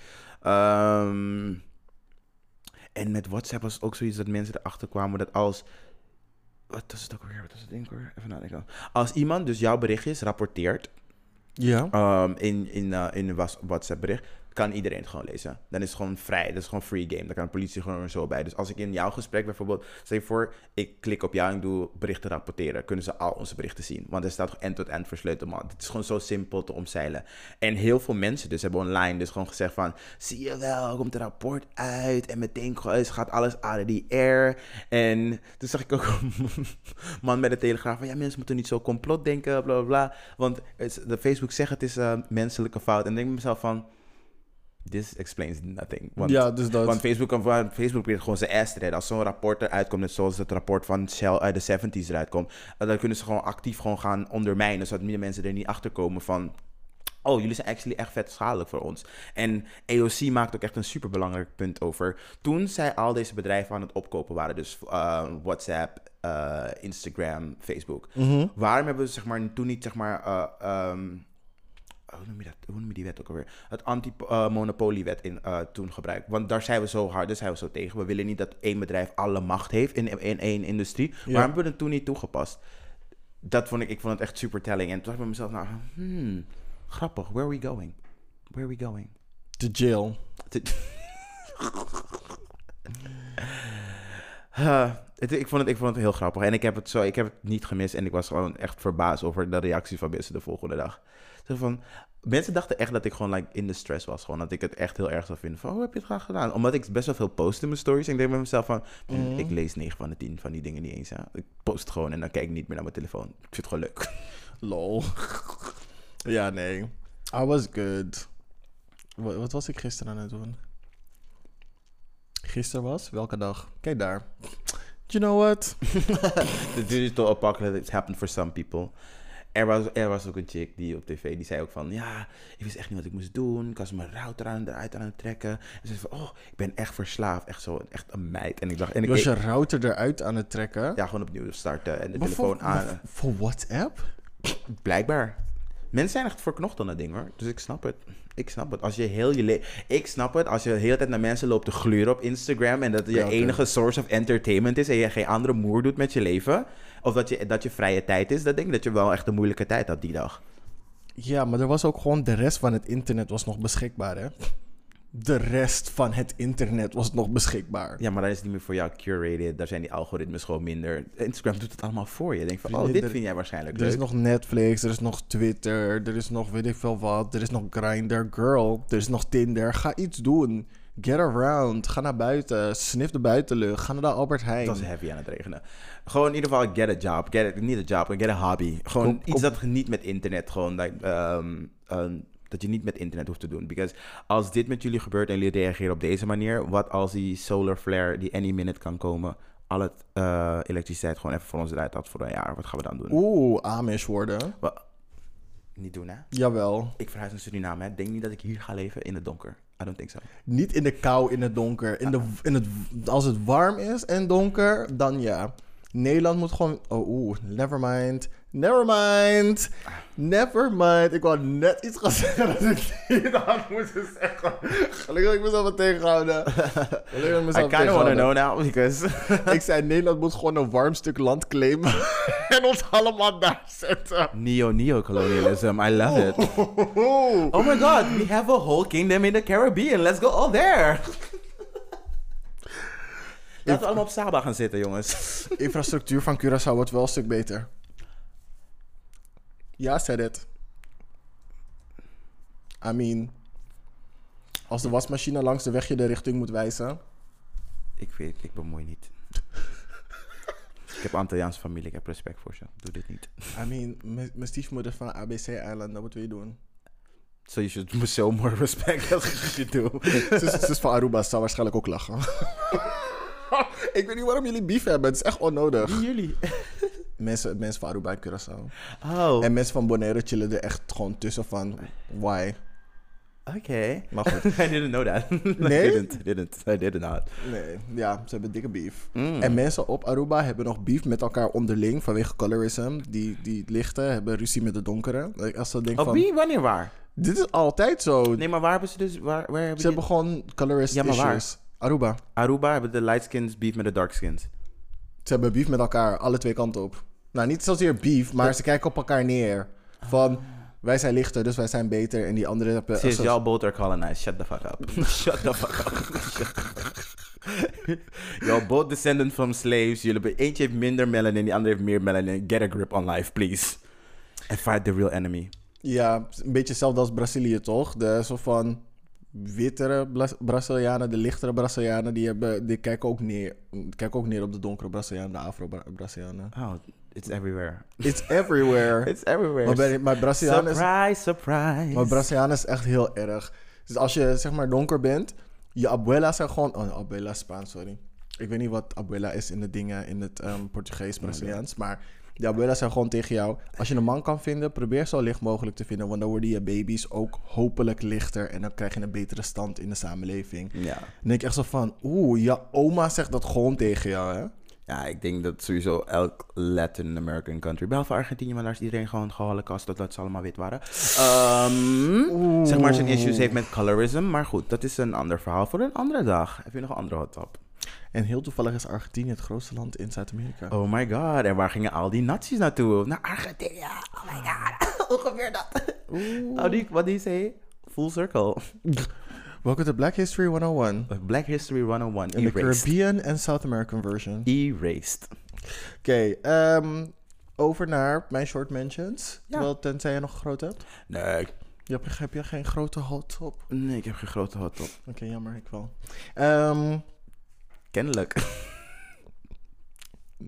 En met WhatsApp was het ook zoiets dat mensen erachter kwamen dat als... Wat was het ook weer? Wat was het ding hoor? Even nadenken. Als iemand dus jouw berichtjes rapporteert... Ja. In WhatsApp bericht... kan iedereen het gewoon lezen. Dan is het gewoon vrij. Dat is gewoon free game. Dan kan de politie gewoon zo bij. Dus als ik in jouw gesprek bijvoorbeeld... Stel je voor, ik klik op jou en ik doe berichten rapporteren. Kunnen ze al onze berichten zien. Want er staat end-to-end versleuteld, man. Het is gewoon zo simpel te omzeilen. En heel veel mensen dus hebben online dus gewoon gezegd van... Zie je wel, komt het rapport uit. En meteen gaat alles ADR. En toen zag ik ook een man bij de Telegraaf van... Ja, mensen moeten niet zo complot denken, bla, bla, bla. Want de Facebook zegt het is een menselijke fout. En dan denk ik mezelf van... This explains nothing. Want Facebook probeert gewoon zijn ass te redden. Als zo'n rapport eruit komt, net zoals het rapport van Shell uit de 70s eruit komt, dan kunnen ze gewoon actief gewoon gaan ondermijnen, zodat meer mensen er niet achter komen van... Oh, jullie zijn actually echt vet schadelijk voor ons. En AOC maakt ook echt een superbelangrijk punt over. Toen zij al deze bedrijven aan het opkopen waren, dus WhatsApp, Instagram, Facebook. Mm-hmm. Waarom hebben ze toen niet hoe noem je die wet ook alweer? Het anti-monopoliewet toen gebruikt. Want daar zijn we zo tegen. We willen niet dat één bedrijf alle macht heeft in één industrie. Ja. Waarom hebben we het toen niet toegepast? Ik vond het echt super telling. En toen dacht ik bij mezelf, nou, grappig. Where are we going? Where are we going? To jail. Ik vond het heel grappig. En ik heb het niet gemist. En ik was gewoon echt verbaasd over de reactie van mensen de volgende dag. Zo van, mensen dachten echt dat ik gewoon in de stress was. Gewoon dat ik het echt heel erg zou vinden. Van, hoe heb je het graag gedaan? Omdat ik best wel veel post in mijn stories. En ik denk bij mezelf van, ik lees 9 van de 10 van die dingen niet eens. Hè? Ik post gewoon en dan kijk ik niet meer naar mijn telefoon. Ik vind het gewoon leuk. Lol. Ja, nee. I was good. Wat was ik gisteren aan het doen? Gisteren was? Welke dag? Kijk daar. You know what? The digital apocalypse happened for some people. Er was ook een chick die op tv, die zei ook van... Ja, ik wist echt niet wat ik moest doen. Ik was mijn router eruit aan het trekken. En ze zei van, oh, ik ben echt verslaafd. Echt een meid. En ik dacht... En ik was je router eruit aan het trekken? Ja, gewoon opnieuw starten en de telefoon aan. Voor WhatsApp? Blijkbaar. Mensen zijn echt verknocht aan dat ding, hoor. Dus ik snap het. Als je heel je ik snap het. Als je de hele tijd naar mensen loopt te gluren op Instagram... en dat je enige source of entertainment is... en je geen andere moer doet met je leven... of dat je vrije tijd is... dat denk ik dat je wel echt een moeilijke tijd had die dag. Ja, maar er was ook gewoon... de rest van het internet was nog beschikbaar, hè? De rest van het internet was nog beschikbaar. Ja, maar dat is niet meer voor jou curated. Daar zijn die algoritmes gewoon minder. Instagram doet het allemaal voor je. Je denkt van, dit vind jij waarschijnlijk leuk. Er is nog Netflix, er is nog Twitter... er is nog weet ik veel wat... er is nog Grindr, girl... er is nog Tinder. Ga iets doen. Get around. Ga naar buiten. Sniff de buitenlucht. Ga naar de Albert Heijn. Dat is heavy aan het regenen. Gewoon in ieder geval get a job. Niet a job, get a hobby. Gewoon iets dat niet met internet... gewoon... Dat je niet met internet hoeft te doen. Because als dit met jullie gebeurt en jullie reageren op deze manier, wat als die solar flare die any minute kan komen, al het elektriciteit gewoon even voor ons eruit had voor een jaar. Wat gaan we dan doen? Oeh, Amish worden. Well, niet doen, hè? Jawel. Ik verhuis naar Suriname, hè? Denk niet dat ik hier ga leven in het donker. I don't think so. Niet in de kou, in het donker. Als het warm is en donker, dan ja. Nederland moet gewoon... Oh, oeh, never mind. Ik wou net iets gaan zeggen dat ik niet had moeten zeggen. Gelukkig dat ik mezelf wat tegenhouden. I kind of want to know now, because... Ik zei, Nederland moet gewoon een warm stuk land claimen. En ons allemaal daar zetten. Neo-colonialism, I love it. Oh my god, we have a whole kingdom in the Caribbean. Let's go all there. Laten we allemaal op Saba gaan zitten, jongens. Infrastructuur van Curaçao wordt wel een stuk beter. Ja, said it. I mean, als de wasmachine langs de weg je de richting moet wijzen. Ik bemoei niet. Ik heb Antilliaanse familie, ik heb respect voor ze. Doe dit niet. I mean, mijn stiefmoeder van ABC-eilanden, wat wil je doen? So you should show more respect as you do. Zus van Aruba zou waarschijnlijk ook lachen. Ik weet niet waarom jullie beef hebben. Het is echt onnodig. Wie jullie? Mensen van Aruba en Curaçao. Oh. En mensen van Bonaire chillen er echt gewoon tussen van... Why? Oké. Okay. Maar goed. I didn't know that. Nee? I did not. Nee. Ja, ze hebben dikke beef. Mm. En mensen op Aruba hebben nog beef met elkaar onderling... vanwege colorism. Die lichten hebben ruzie met de donkeren. Wie? Wanneer waar? Dit is altijd zo. Nee, maar waar hebben ze dus... Ze hebben gewoon colorist issues. Ja, maar waar? Aruba hebben de lightskins beef met de darkskins. Ze hebben beef met elkaar, alle twee kanten op. Nou, niet zozeer beef, maar ze kijken op elkaar neer. Van, wij zijn lichter, dus wij zijn beter. En die anderen hebben... Ze is jouw boter colonized, shut the fuck up. Shut the fuck up. You're both descendant from slaves. Jullie hebben eentje heeft minder melanin, die andere heeft meer melanin. Get a grip on life, please. And fight the real enemy. Ja, een beetje hetzelfde als Brazilië, toch? Zo van... Wittere Brazilianen, de lichtere Brazilianen, die kijken ook neer op de donkere Brazilianen, de Afro-Brazilianen. Oh, it's everywhere. It's everywhere. It's everywhere. Maar Brazilianen surprise, surprise. Maar Brazilianen is echt heel erg. Dus als je zeg maar donker bent, je abuela's zijn gewoon... Oh, abuela is Spaans, sorry. Ik weet niet wat abuela is in de dingen in het Portugees-Braziliaans, maar... Die abuela's zijn gewoon tegen jou. Als je een man kan vinden, probeer zo licht mogelijk te vinden. Want dan worden je baby's ook hopelijk lichter. En dan krijg je een betere stand in de samenleving. Ja. Dan denk ik echt zo van... Oeh, je oma zegt dat gewoon tegen jou, hè? Ja, ik denk dat sowieso elk Latin American country... Behalve Argentinië, maar daar is iedereen gewoon geholocast... dat ze allemaal wit waren. Zeg maar, zijn issues heeft met colorism. Maar goed, dat is een ander verhaal voor een andere dag. Heb je nog een andere hot top? En heel toevallig is Argentinië het grootste land in Zuid-Amerika. Oh my god, en waar gingen al die nazi's naartoe? Naar Argentinië, oh my god, hoe gebeurt dat? Wat doe je zeggen? Full circle. Welcome to Black History 101. Black History 101, in erased. The Caribbean en South American version. Erased. Oké, over naar mijn short mentions. Ja. Wel, tenzij je nog groot hebt? Nee. Heb je geen grote hot top? Nee, ik heb geen grote hot top. Oké, jammer, ik wel. Kennelijk.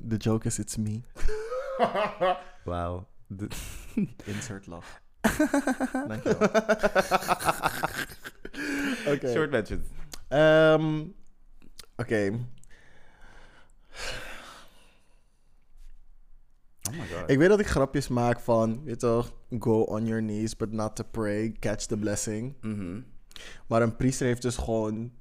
The joke is it's me. Wauw. Insert love. Dankjewel. Okay. Short legend. Oké. Oh my god. Ik weet dat ik grapjes maak van... Weet toch? Go on your knees but not to pray. Catch the blessing. Maar een priester heeft dus gewoon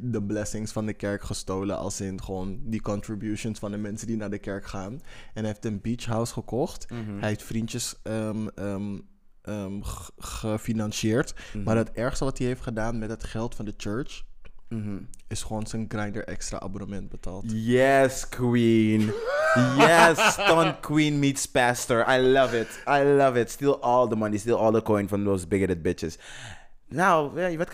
de blessings van de kerk gestolen. Als in gewoon die contributions van de mensen die naar de kerk gaan. En hij heeft een beachhouse gekocht. Mm-hmm. Hij heeft vriendjes gefinancierd. Mm-hmm. Maar het ergste wat hij heeft gedaan met het geld van de church... Mm-hmm. Is gewoon zijn Grindr extra abonnement betaald. Yes, queen. Yes, stunt queen meets pastor. I love it. Steal all the money, steal all the coin van those bigoted bitches. Nou, wat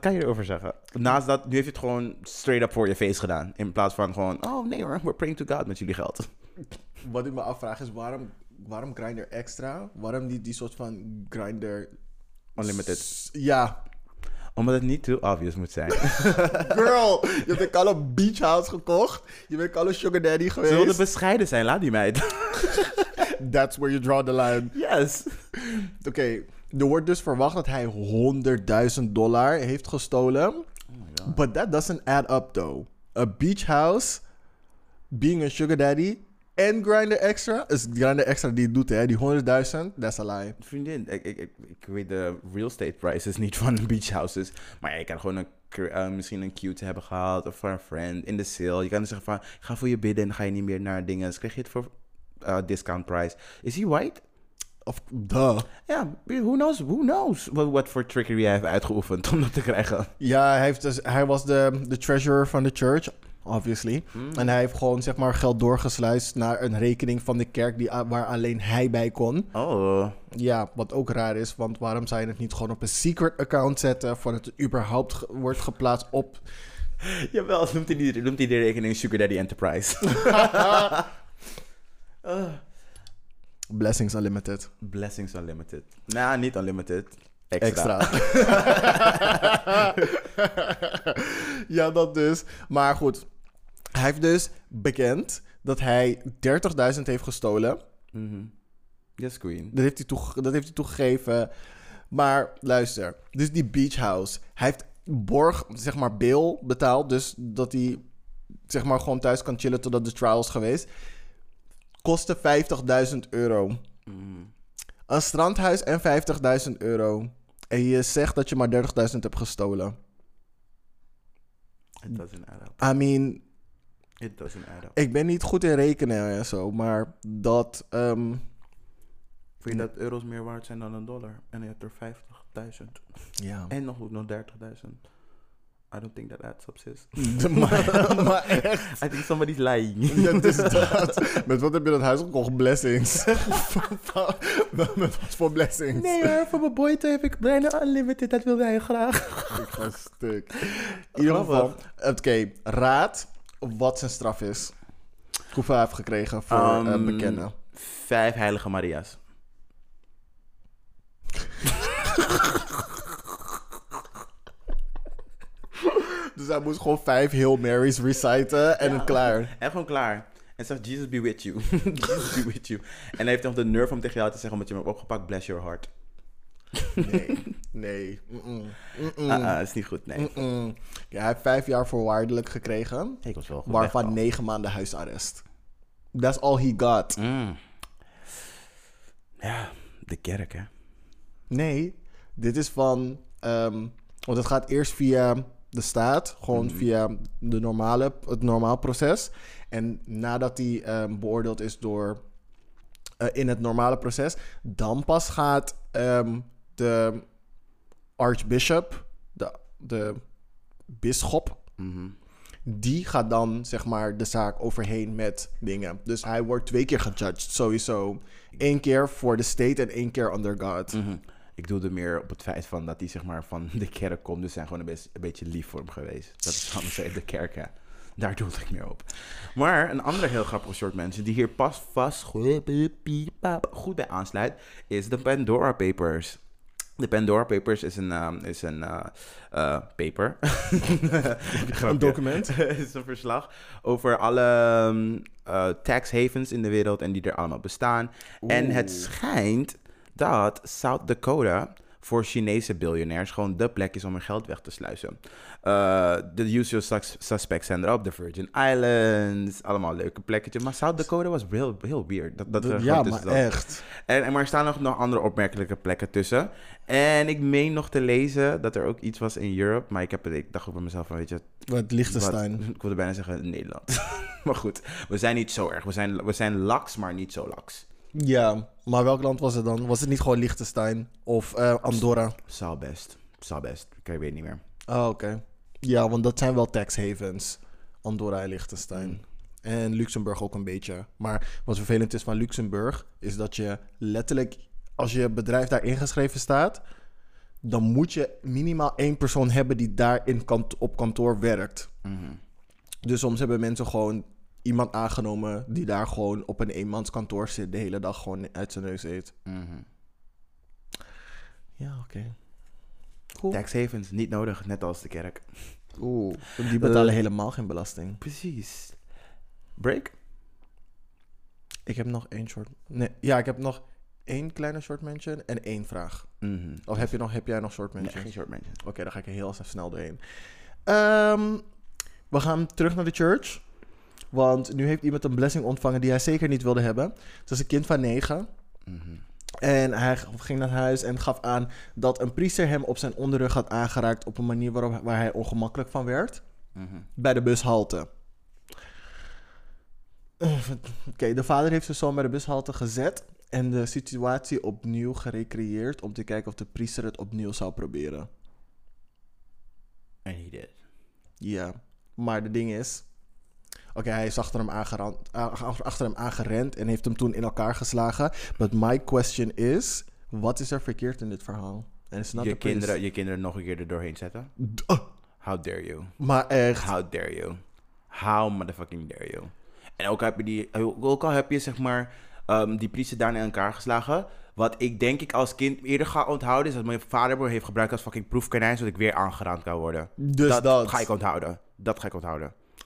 kan je erover zeggen? Naast dat, nu heeft het gewoon straight up voor je face gedaan. In plaats van gewoon, oh nee hoor, we're praying to God met jullie geld. Wat ik me afvraag is, waarom Grindr extra? Waarom die soort van Grindr... Unlimited. Ja. Omdat het niet too obvious moet zijn. Girl, je hebt ik al een beach house gekocht. Je bent al een sugar daddy geweest. Ze wilde bescheiden zijn, laat die meid. That's where you draw the line. Yes. Oké. Er wordt dus verwacht dat hij $100,000 heeft gestolen. Oh my God. But that doesn't add up though. A beach house, being a sugar daddy en Grindr Extra. Is Grindr Extra die het doet, hè? Die 100.000, that's a lie. Vriendin, ik weet de real estate prices niet van beach houses. Maar je kan gewoon misschien een cute hebben gehaald of voor een friend in de sale. Je kan dus zeggen van, ga voor je bidden en ga je niet meer naar dingen. Dus krijg je het voor discount price. Is hij white? Of, duh. Ja, who knows what for trickery hij heeft uitgeoefend om dat te krijgen. Ja, hij was de treasurer van de church, obviously. Mm. En hij heeft gewoon, zeg maar, geld doorgesluist naar een rekening van de kerk waar alleen hij bij kon. Oh. Ja, wat ook raar is, want waarom zou je het niet gewoon op een secret account zetten voordat het überhaupt wordt geplaatst op... Jawel, noemt hij die rekening Sugar Daddy Enterprise. Blessings Unlimited. Blessings Unlimited. Nah, niet Unlimited. Extra. Ja, dat dus. Maar goed. Hij heeft dus bekend dat hij 30.000 heeft gestolen. Mm-hmm. Yes, queen. Dat heeft hij toegegeven. Maar luister. Dus die beach house. Hij heeft borg, zeg maar, bail betaald. Dus dat hij, zeg maar, gewoon thuis kan chillen totdat de trial is geweest. Kostte €50.000. Mm. Een strandhuis en €50.000. En je zegt dat je maar 30.000 hebt gestolen. It doesn't add up. I mean... It doesn't add up. Ik ben niet goed in rekenen en zo, maar dat... Vind je dat euro's meer waard zijn dan $1? En je hebt er 50.000. Ja. En nog 30.000. I don't think that adds up, sis. maar echt. I think somebody's lying. Dat is dat. Met wat heb je dat huis gekocht? Blessings. Met wat voor blessings? Nee hoor, voor mijn boy heb ik bijna unlimited. Dat wilde hij graag. Ik ga stuk. In ieder geval. Oké, raad wat zijn straf is. Hoeveel hij heeft gekregen voor bekennen. 5 heilige Maria's. Dus hij moest gewoon 5 Hail Marys reciten en het klaar. En gewoon klaar. En zegt, Jesus be with you. Jesus be with you. En hij heeft nog de nerve om tegen jou te zeggen, omdat je hem hebt opgepakt, bless your heart. Nee. Is niet goed, nee. Ja, hij heeft 5 jaar voorwaardelijk gekregen. Ik was wel goed waarvan wegval. 9 maanden huisarrest. That's all he got. Mm. Ja, de kerk, hè. Nee, dit is van... want het gaat eerst via... de staat, gewoon via het normaal proces. En nadat hij beoordeeld is door in het normale proces, dan pas gaat de archbishop, de bisschop, die gaat dan, zeg maar, de zaak overheen met dingen. Dus hij wordt 2 keer gejudged, sowieso. 1 keer voor de state en 1 keer under God. Mm-hmm. Ik doe er meer op het feit van dat hij, zeg maar, van de kerk komt. Dus zijn gewoon een beetje lief voor hem geweest. Dat is anders even de kerk, hè. Daar doe ik meer op. Maar een andere heel grappige soort mensen die hier pas vast goed bij aansluit... is de Pandora Papers. De Pandora Papers is een paper. Een document. Het is een verslag over alle tax havens in de wereld... en die er allemaal bestaan. Oeh. En het schijnt... dat South Dakota voor Chinese biljonairs gewoon de plek is om hun geld weg te sluizen. De usual suspects zijn erop, de Virgin Islands, allemaal leuke plekken. Maar South Dakota was heel, heel weird. Ja, maar echt. Maar er staan nog andere opmerkelijke plekken tussen. En ik meen nog te lezen dat er ook iets was in Europe, maar ik dacht ook bij mezelf van, weet je... Wat Liechtenstein. Ik wilde bijna zeggen Nederland. Maar goed, we zijn niet zo erg. We zijn laks, maar niet zo laks. Ja, maar welk land was het dan? Was het niet gewoon Liechtenstein of Andorra? Zou best. Ik weet niet meer. Oh, oké. Ja, want dat zijn wel tax havens. Andorra en Liechtenstein. En Luxemburg ook een beetje. Maar wat vervelend is van Luxemburg... is dat je letterlijk... als je bedrijf daar ingeschreven staat... dan moet je minimaal 1 persoon hebben... die daar op kantoor werkt. Mm-hmm. Dus soms hebben mensen gewoon... iemand aangenomen die daar gewoon op een eenmanskantoor zit... de hele dag gewoon uit zijn neus eet. Mm-hmm. Ja, oké. Cool. Tax havens, niet nodig, net als de kerk. Oeh, die betalen helemaal geen belasting. Precies. Break? Ik heb nog 1 short... Nee, ja, ik heb nog één kleine short mention en één vraag. Mm-hmm. Of heb jij nog short mentions? Nee, geen short mentions. Oké, dan ga ik er heel snel doorheen. We gaan terug naar de church. Want nu heeft iemand een blessing ontvangen die hij zeker niet wilde hebben. Het was een kind van 9. Mm-hmm. En hij ging naar huis en gaf aan dat een priester hem op zijn onderrug had aangeraakt op een manier waar hij ongemakkelijk van werd. Mm-hmm. Bij de bushalte. Oké, de vader heeft zijn zoon bij de bushalte gezet en de situatie opnieuw gerecreëerd om te kijken of de priester het opnieuw zou proberen. En hij deed. Ja, maar de ding is... Oké, hij is achter hem aangerend en heeft hem toen in elkaar geslagen. But my question is, wat is er verkeerd in dit verhaal? Je kinderen nog een keer er doorheen zetten? How dare you? Maar echt. How dare you? How motherfucking dare you? En ook al heb je zeg maar die priester daarna in elkaar geslagen. Wat ik denk ik als kind eerder ga onthouden is dat mijn vader me heeft gebruikt als fucking proefkonijn, zodat ik weer aangeraakt kan worden. Dus dat ga ik onthouden.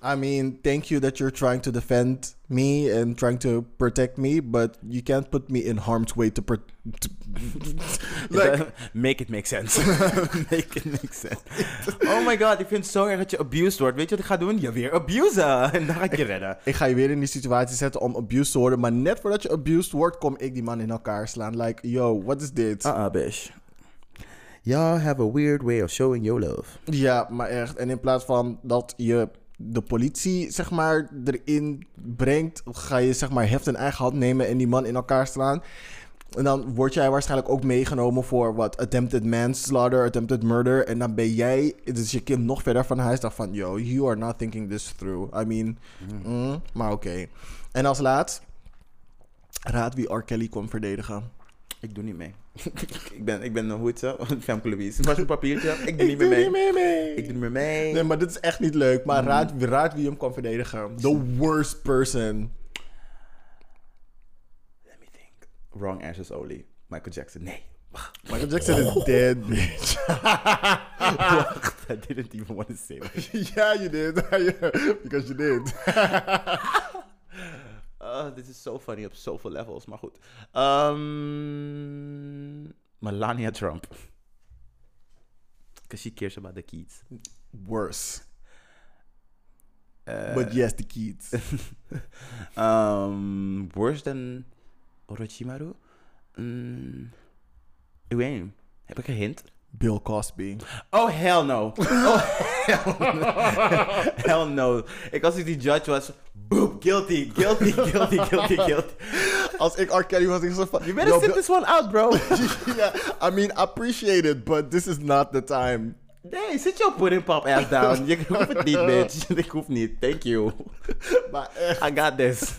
I mean, thank you that you're trying to defend me and trying to protect me, but you can't put me in harm's way to like, make it make sense. Make it make sense. Oh my god, ik vind het zo erg dat je abused wordt. Weet je wat ik ga doen? Je weer abusen. En dan ga ik je redden. Ik ga je weer in die situatie zetten om abused te worden, maar net voordat je abused wordt, kom ik die man in elkaar slaan. Like, yo, what is dit? Bish. Y'all have a weird way of showing your love. Ja, maar echt. En in plaats van dat je... de politie, zeg maar, erin brengt, ga je, zeg maar, heft in eigen hand nemen en die man in elkaar slaan. En dan word jij waarschijnlijk ook meegenomen voor wat attempted manslaughter, attempted murder. En dan ben jij, dus je kind nog verder van huis, dacht van, yo, you are not thinking this through. I mean, maar oké. En als laatst, raad wie R. Kelly kon verdedigen. Ik doe niet mee. Ik ben hoe het zo? Femke Louise. Het was een papiertje. Ik doe niet meer mee. Nee, maar dit is echt niet leuk. Maar raad wie hem kan verdedigen. The worst person. Let me think. Wrong answers only. Michael Jackson. Nee. Michael Jackson is dead, bitch. I didn't even want to say that. Yeah, you did. Because you did. Dit is so funny op zoveel levels, maar goed. Melania Trump. Because she cares about the kids. Worse. But yes, the kids. Worse than Orochimaru? Ik weet niet. Heb ik een hint? Bill Cosby. Oh, hell no. Oh, hell no. Hell no. Als ik die judge was... Boop, guilty. Als ik R. Kelly was, ik zo van... You better sit this one out, bro. Yeah, I mean, appreciate it, but this is not the time. Nee, sit your pudding pop ass down. Je hoeft het niet, bitch. Ik hoef niet. Thank you. Maar echt... I got this.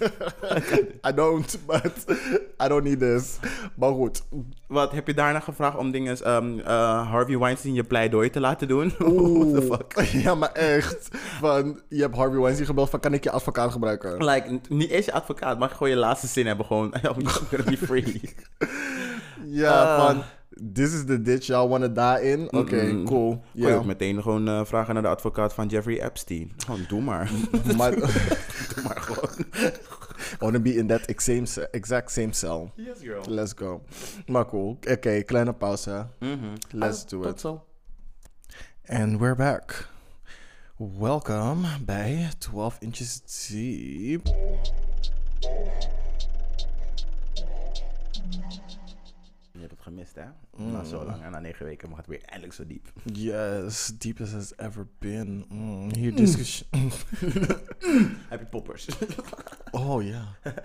I don't need this. Maar goed. Wat heb je daarna gevraagd om dingen... Harvey Weinstein je pleidooi te laten doen? What the fuck? Ja, maar echt. Van, je hebt Harvey Weinstein gebeld van... Kan ik je advocaat gebruiken? Like, niet eens je advocaat, maar gewoon je laatste zin hebben. Gewoon, I'm gonna be free. Ja, van... This is the ditch y'all wanna die in? Oké, cool. Yeah. Kan je ook meteen gewoon vragen naar de advocaat van Jeffrey Epstein? Gewoon, doe maar. Doe maar gewoon. I wanna be in that exact same cell. Yes, girl. Let's go. Maar cool. Oké, kleine pauze. Mm-hmm. Let's do it. Tot zo. And we're back. Welkom bij 12 Inches Deep. Je hebt het gemist, hè? Na zo lang en na 9 weken mag het weer eindelijk zo diep. Yes, deep as it's ever been. Hier discussion. Heb je poppers? Oh ja. Yeah.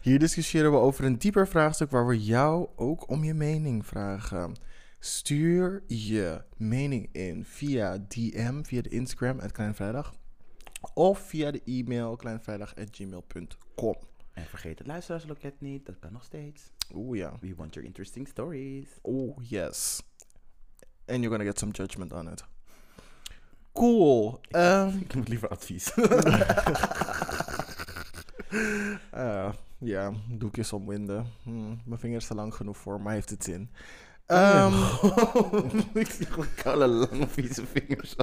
Hier discussiëren we over een dieper vraagstuk waar we jou ook om je mening vragen. Stuur je mening in via DM, via de Instagram @kleinevrijdag of via de e-mail kleinevrijdag@gmail.com. En vergeet het luisteraarsloket niet, dat kan nog steeds. Oeh ja. We want your interesting stories. Oh yes. And you're gonna get some judgment on it. Cool. Ik moet liever advies. Ja, doekjes omwinden. Mijn vinger is er lang genoeg voor, maar heeft het zin. Ik zie gewoon kale, lange, vieze vingers.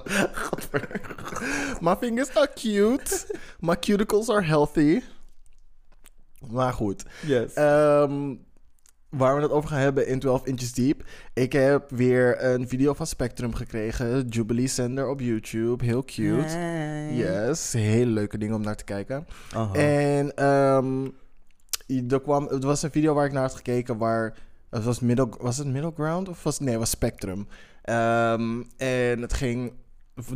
My fingers are cute. My cuticles are healthy. Maar goed. Yes. waar we het over gaan hebben in 12 Inches Deep. Ik heb weer een video van Spectrum gekregen. Jubilee Sender op YouTube. Heel cute. Hey. Yes. Hele leuke dingen om naar te kijken. Uh-huh. En het was een video waar ik naar had gekeken waar... Was het Middle Ground? Nee, het was Spectrum. En het ging...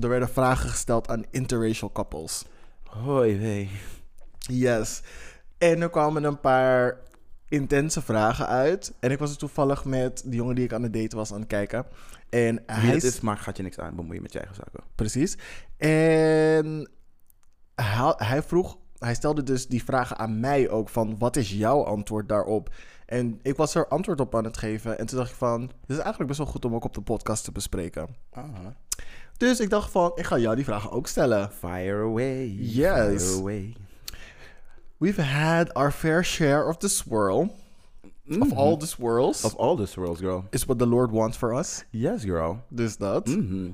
Er werden vragen gesteld aan interracial couples. Hoi, hey. Yes. En er kwamen een paar intense vragen uit. En ik was er toevallig met de jongen die ik aan het daten was aan het kijken. En hij is, maar gaat je niks aan bemoeien met je eigen zaken. Precies. En hij stelde dus die vragen aan mij ook van... wat is jouw antwoord daarop? En ik was er antwoord op aan het geven. En toen dacht ik van... dit is eigenlijk best wel goed om ook op de podcast te bespreken. Uh-huh. Dus ik dacht van... ik ga jou die vragen ook stellen. Fire away. Yes. Fire away. We've had our fair share of the swirl. Mm-hmm. Of all the swirls. Of all the swirls, girl. Is what the Lord wants for us. Yes, girl. Dus dat. Mm-hmm.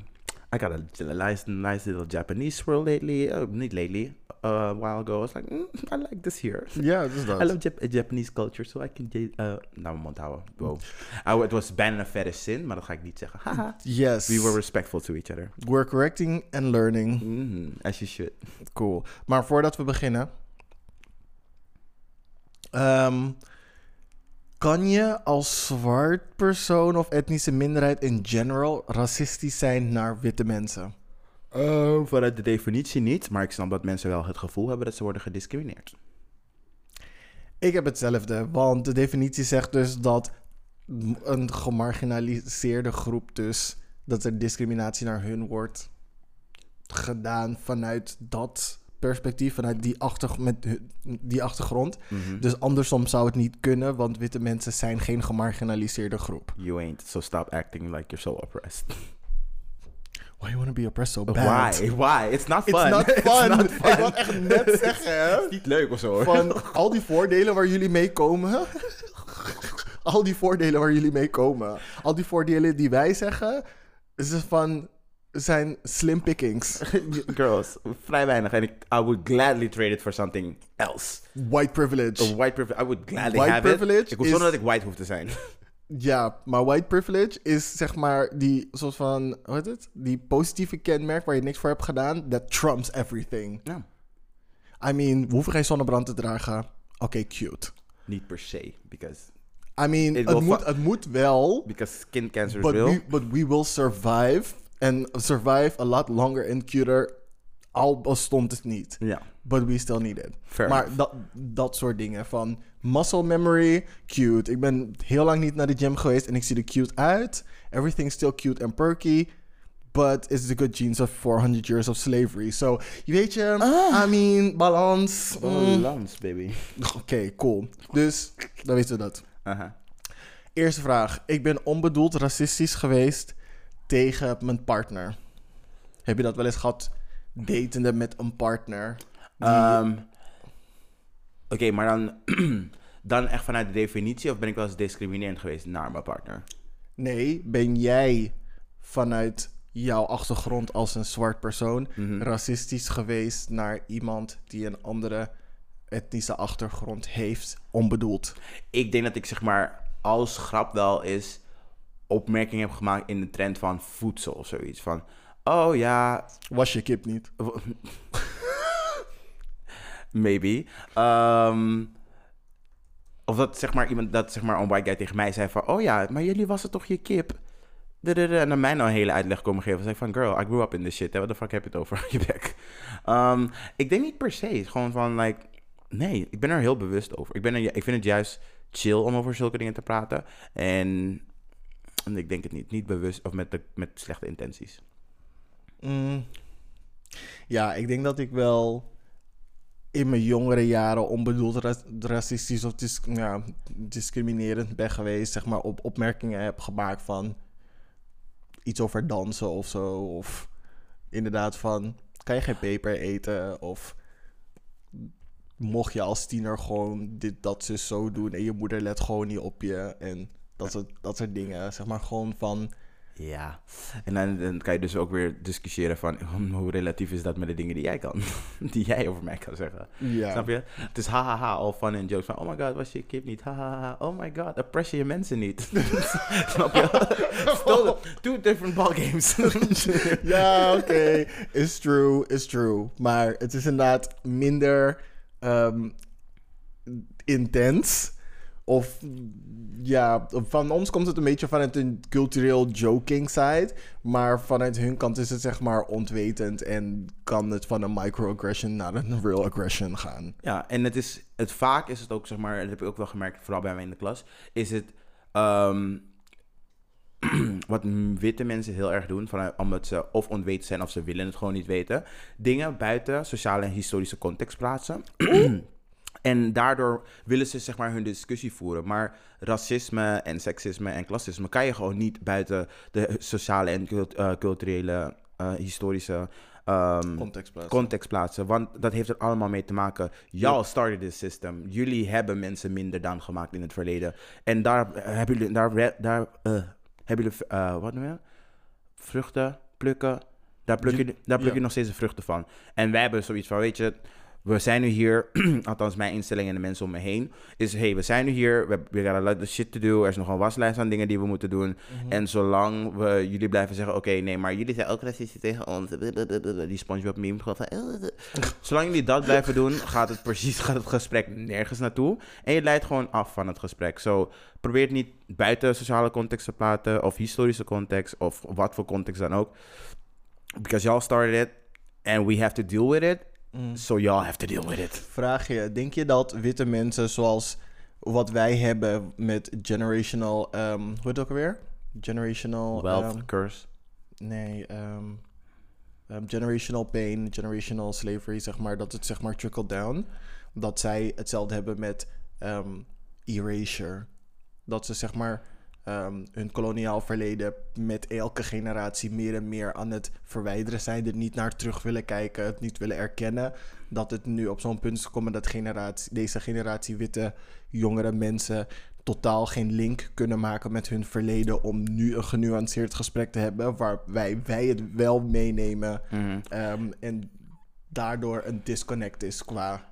I got a nice little Japanese swirl lately. A while ago, I was like, I like this here. Yeah, this does. I love Japanese culture, so I can... Nou, mijn mond houden. Wow. It was bijna een verre zin, maar dat ga ik niet zeggen. Haha. Yes. We were respectful to each other. We're correcting and learning. Mm-hmm. As you should. Cool. Maar voordat we beginnen... kan je als zwart persoon of etnische minderheid in general racistisch zijn naar witte mensen? Vanuit de definitie niet, maar ik snap dat mensen wel het gevoel hebben dat ze worden gediscrimineerd. Ik heb hetzelfde, want de definitie zegt dus dat een gemarginaliseerde groep dus... dat er discriminatie naar hun wordt gedaan vanuit dat... perspectief vanuit die achtergrond. Mm-hmm. Dus andersom zou het niet kunnen, want witte mensen zijn geen gemarginaliseerde groep. You ain't, so stop acting like you're so oppressed. Why you wanna be oppressed so bad? Why? It's not fun. It's not fun. Ik wou echt net zeggen, hè? Het is niet leuk of zo, hoor. Van al die voordelen waar jullie mee komen... Al die voordelen die wij zeggen... is het van... zijn slim pickings. Girls, vrij weinig. En I would gladly trade it for something else. White privilege. I would gladly have it. White privilege is... Ik hoef zonder dat ik white hoef te zijn. Ja, maar white privilege is zeg maar die soort van... Hoe heet het? Die positieve kenmerk waar je niks voor hebt gedaan. That trumps everything. Ja. I mean, we hoeven geen zonnebrand te dragen. Oké, cute. Niet per se, because... I mean, het moet wel. Because skin cancer is real. But we will survive... and survive a lot longer and cuter. Al bestond het niet. Yeah. But we still need it. Fair. Maar dat soort dingen. Van muscle memory, cute. Ik ben heel lang niet naar de gym geweest. En ik zie er cute uit. Everything's still cute and perky. But it's the good genes of 400 years of slavery. So, weet je. I mean, balans. Balans, baby. Oké, cool. Dus, dan weten we dat. Uh-huh. Eerste vraag. Ik ben onbedoeld racistisch geweest... tegen mijn partner. Heb je dat wel eens gehad? Datende met een partner? Oké, maar dan echt vanuit de definitie... of ben ik wel eens discriminerend geweest naar mijn partner? Nee, ben jij vanuit jouw achtergrond als een zwart persoon... Mm-hmm. racistisch geweest naar iemand die een andere etnische achtergrond heeft, onbedoeld? Ik denk dat ik zeg maar als grap wel is... opmerking heb gemaakt in de trend van voedsel of zoiets. Van, oh ja... Was je kip niet? Maybe. Of dat zeg maar iemand, dat zeg maar een white guy tegen mij zei van... oh ja, maar jullie wassen toch je kip? En dan mij nou een hele uitleg komen geven. Zei van, girl, I grew up in this shit. What the fuck heb je het over? Je bek. Ik denk niet per se. Gewoon van, like... Nee, ik ben er heel bewust over. Ik vind het juist chill om over zulke dingen te praten. En ik denk het niet. Niet bewust of met slechte intenties. Ja, ik denk dat ik wel in mijn jongere jaren onbedoeld racistisch of discriminerend ben geweest. Zeg maar opmerkingen heb gemaakt van iets over dansen of zo. Of inderdaad van, kan je geen peper eten? Of mocht je als tiener gewoon dat ze zo doen en je moeder let gewoon niet op je en... Dat soort dingen, zeg maar gewoon van... Ja, en dan kan je dus ook weer discussiëren van hoe relatief is dat met de dingen die jij kan, die jij over mij kan zeggen. Ja. Snap je? Het is hahaha, all fun and jokes van oh my god, was je kip niet, hahaha, oh my god, oppress je mensen niet. Snap je? Two different ballgames. Ja, oké. It's true. Maar het is inderdaad minder intens. Of ja, van ons komt het een beetje vanuit een cultureel joking side. Maar vanuit hun kant is het zeg maar ontwetend. En kan het van een microaggression naar een real aggression gaan. Ja, en vaak is het ook zeg maar, dat heb ik ook wel gemerkt, vooral bij mij in de klas. Is het wat witte mensen heel erg doen. Omdat ze of onwetend zijn of ze willen het gewoon niet weten. Dingen buiten sociale en historische context plaatsen. En daardoor willen ze zeg maar hun discussie voeren. Maar racisme en seksisme en klassisme kan je gewoon niet buiten de sociale en culturele, historische context plaatsen. Want dat heeft er allemaal mee te maken. Y'all started this system. Jullie hebben mensen minder dan gemaakt in het verleden. En daar hebben jullie vruchten plukken. Daar pluk je nog steeds de vruchten van. En wij hebben zoiets van, weet je, we zijn nu hier, althans mijn instelling en de mensen om me heen, is we zijn nu hier, we got a lot of shit to do, er is nog een waslijst aan dingen die we moeten doen. Mm-hmm. En zolang we jullie blijven zeggen, oké, nee, maar jullie zijn ook racistisch tegen ons, die SpongeBob meme, zolang jullie dat blijven doen, gaat het gesprek nergens naartoe. En je leidt gewoon af van het gesprek. Zo, probeer het niet buiten sociale context te praten, of historische context, of wat voor context dan ook. Because y'all started it, and we have to deal with it. So y'all have to deal with it. Vraag je, denk je dat witte mensen zoals wat wij hebben met generational, hoe heet het ook alweer? Generational wealth curse. Nee, generational pain, generational slavery, zeg maar, dat het zeg maar trickle down. Dat zij hetzelfde hebben met erasure. Dat ze zeg maar hun koloniaal verleden met elke generatie meer en meer aan het verwijderen zijn, er niet naar terug willen kijken, het niet willen erkennen, dat het nu op zo'n punt is gekomen dat deze generatie witte jongere mensen totaal geen link kunnen maken met hun verleden om nu een genuanceerd gesprek te hebben waar wij het wel meenemen. Mm-hmm. En daardoor een disconnect is qua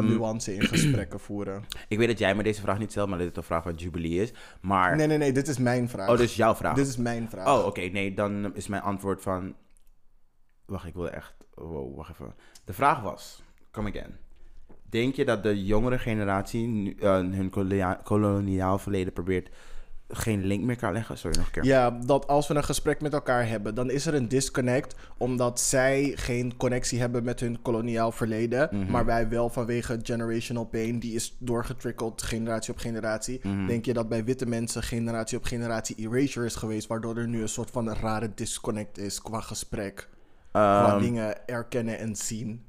nuance in gesprekken voeren. Ik weet dat jij me deze vraag niet stelt, maar dit is een vraag van Jubilee is. Maar Nee, dit is mijn vraag. Oh, dit is jouw vraag? Dit is mijn vraag. Oh, oké, nee, dan is mijn antwoord van... Wacht even. De vraag was, come again. Denk je dat de jongere generatie hun koloniaal verleden probeert geen link meer kan leggen? Sorry, nog een keer. Ja, dat als we een gesprek met elkaar hebben, dan is er een disconnect, omdat zij geen connectie hebben met hun koloniaal verleden, mm-hmm, maar wij wel vanwege generational pain, die is doorgetrickeld generatie op generatie. Mm-hmm. Denk je dat bij witte mensen generatie op generatie erasure is geweest, waardoor er nu een soort van rare disconnect is qua gesprek, qua dingen erkennen en zien?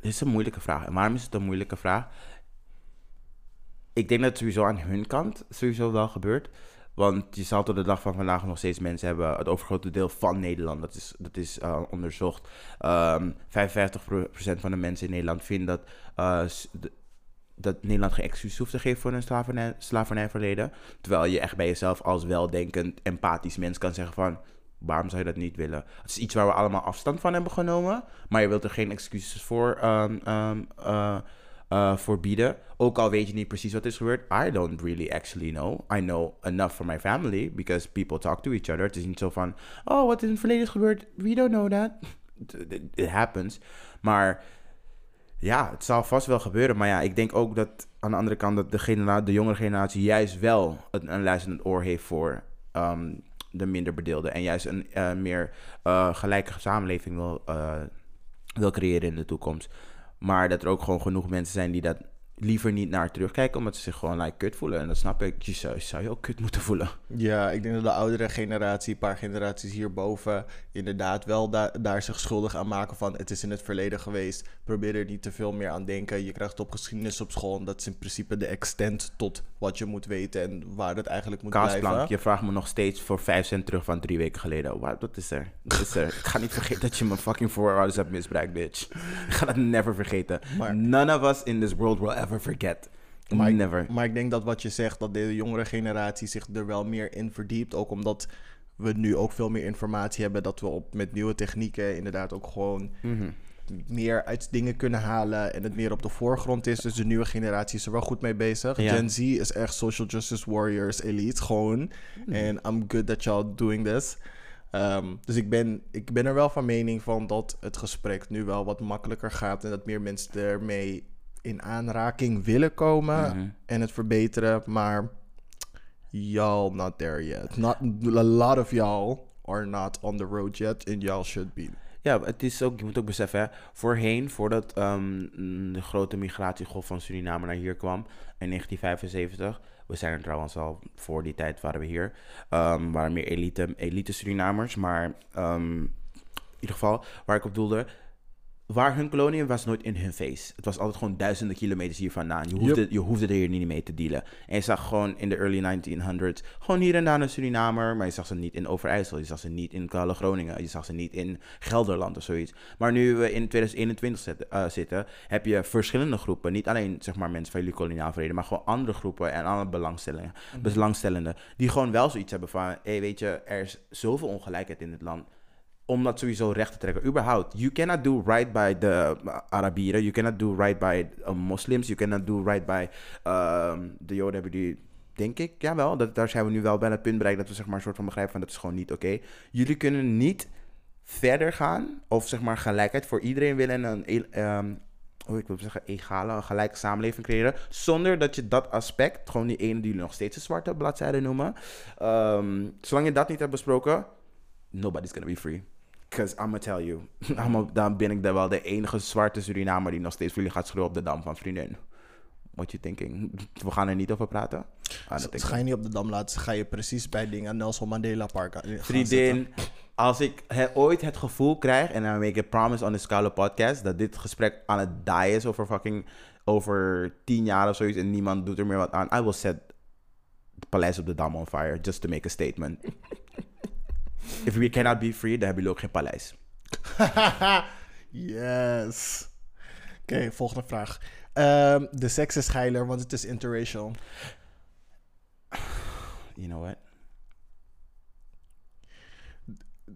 Dit is een moeilijke vraag. En waarom is het een moeilijke vraag? Ik denk dat het sowieso aan hun kant sowieso wel gebeurt. Want je zal tot de dag van vandaag nog steeds mensen hebben. Het overgrote deel van Nederland, dat is onderzocht. 55% van de mensen in Nederland vinden dat Nederland geen excuus hoeft te geven voor hun slavernijverleden. Terwijl je echt bij jezelf als weldenkend, empathisch mens kan zeggen van, waarom zou je dat niet willen? Het is iets waar we allemaal afstand van hebben genomen. Maar je wilt er geen excuses voor bieden. Ook al weet je niet precies wat is gebeurd. I don't really actually know. I know enough for my family. Because people talk to each other. Het is niet zo van, oh, wat in het verleden is gebeurd, we don't know that. It happens. Maar ja, het zal vast wel gebeuren. Maar ja, ik denk ook dat aan de andere kant dat de jongere generatie juist wel een luisterend oor heeft voor de minder bedeelden. En juist een meer gelijke samenleving wil creëren in de toekomst. Maar dat er ook gewoon genoeg mensen zijn die dat liever niet naar terugkijken, omdat ze zich gewoon kut voelen. En dat snap ik. Je zou je ook kut moeten voelen. Ja, ik denk dat de oudere generatie, een paar generaties hierboven, inderdaad wel daar zich schuldig aan maken van, het is in het verleden geweest. Probeer er niet te veel meer aan denken. Je krijgt op geschiedenis op school. En dat is in principe de extent tot wat je moet weten en waar het eigenlijk moet Kaasplank, blijven. Kaasplank, je vraagt me nog steeds voor 5 cent terug van 3 weken geleden. Wat? Dat is er. Ik ga niet vergeten dat je mijn fucking voorouders hebt misbruikt, bitch. Ik ga dat never vergeten. Maar none of us in this world will ever forget. Maar ik denk dat wat je zegt, dat de jongere generatie zich er wel meer in verdiept. Ook omdat we nu ook veel meer informatie hebben. Dat we met nieuwe technieken inderdaad ook gewoon meer uit dingen kunnen halen. En het meer op de voorgrond is. Dus de nieuwe generatie is er wel goed mee bezig. Ja. Gen Z is echt social justice warriors elite. Gewoon. En I'm good that y'all doing this. Dus ik ben er wel van mening van dat het gesprek nu wel wat makkelijker gaat. En dat meer mensen ermee in aanraking willen komen en het verbeteren, maar y'all not there yet. A lot of y'all are not on the road yet and y'all should be. Ja, het is ook, je moet ook beseffen, hè, voorheen, voordat de grote migratiegolf van Suriname naar hier kwam in 1975, we zijn er trouwens al, voor die tijd waren we hier, waren meer elite Surinamers, maar in ieder geval, waar ik op doelde, waar hun kolonie was nooit in hun face. Het was altijd gewoon duizenden kilometers hier vandaan. Je hoefde er hier niet mee te dealen. En je zag gewoon in de early 1900s... gewoon hier en daar een Surinamer. Maar je zag ze niet in Overijssel. Je zag ze niet in Kalle Groningen. Je zag ze niet in Gelderland of zoiets. Maar nu we in 2021 zitten... heb je verschillende groepen. Niet alleen zeg maar mensen van jullie koloniaal verleden... maar gewoon andere groepen en andere belangstellenden... die gewoon wel zoiets hebben van... hey, weet je, er is zoveel ongelijkheid in dit land... om dat sowieso recht te trekken. Überhaupt. You cannot do right by the Arabieren. You cannot do right by Moslims. You cannot do right by de Joden hebben die... Denk ik, jawel. Daar zijn we nu wel bijna het punt bereikt... dat we zeg maar een soort van begrijpen van... dat is gewoon niet oké. Jullie kunnen niet verder gaan... of zeg maar gelijkheid voor iedereen willen... en een een gelijke samenleving creëren... zonder dat je dat aspect... gewoon die ene die jullie nog steeds een zwarte bladzijde noemen... zolang je dat niet hebt besproken... nobody's gonna be free. Because I'm gonna tell you, dan ben ik dan wel de enige zwarte Surinamer die nog steeds voor jullie gaat schreeuwen op de dam van vriendin. What you thinking? We gaan er niet over praten. Ga je niet op de dam laten, ga je precies bij dingen Nelson Mandela Park. Vriendin, als ik ooit het gevoel krijg, en I make a promise on the Scala podcast, dat dit gesprek aan het die is over 10 jaar of zoiets en niemand doet er meer wat aan, I will set het paleis op de dam on fire, just to make a statement. If we cannot be free, dan hebben jullie ook geen paleis. Yes. Oké, volgende vraag. De seks is geiler, want het is interracial. You know what?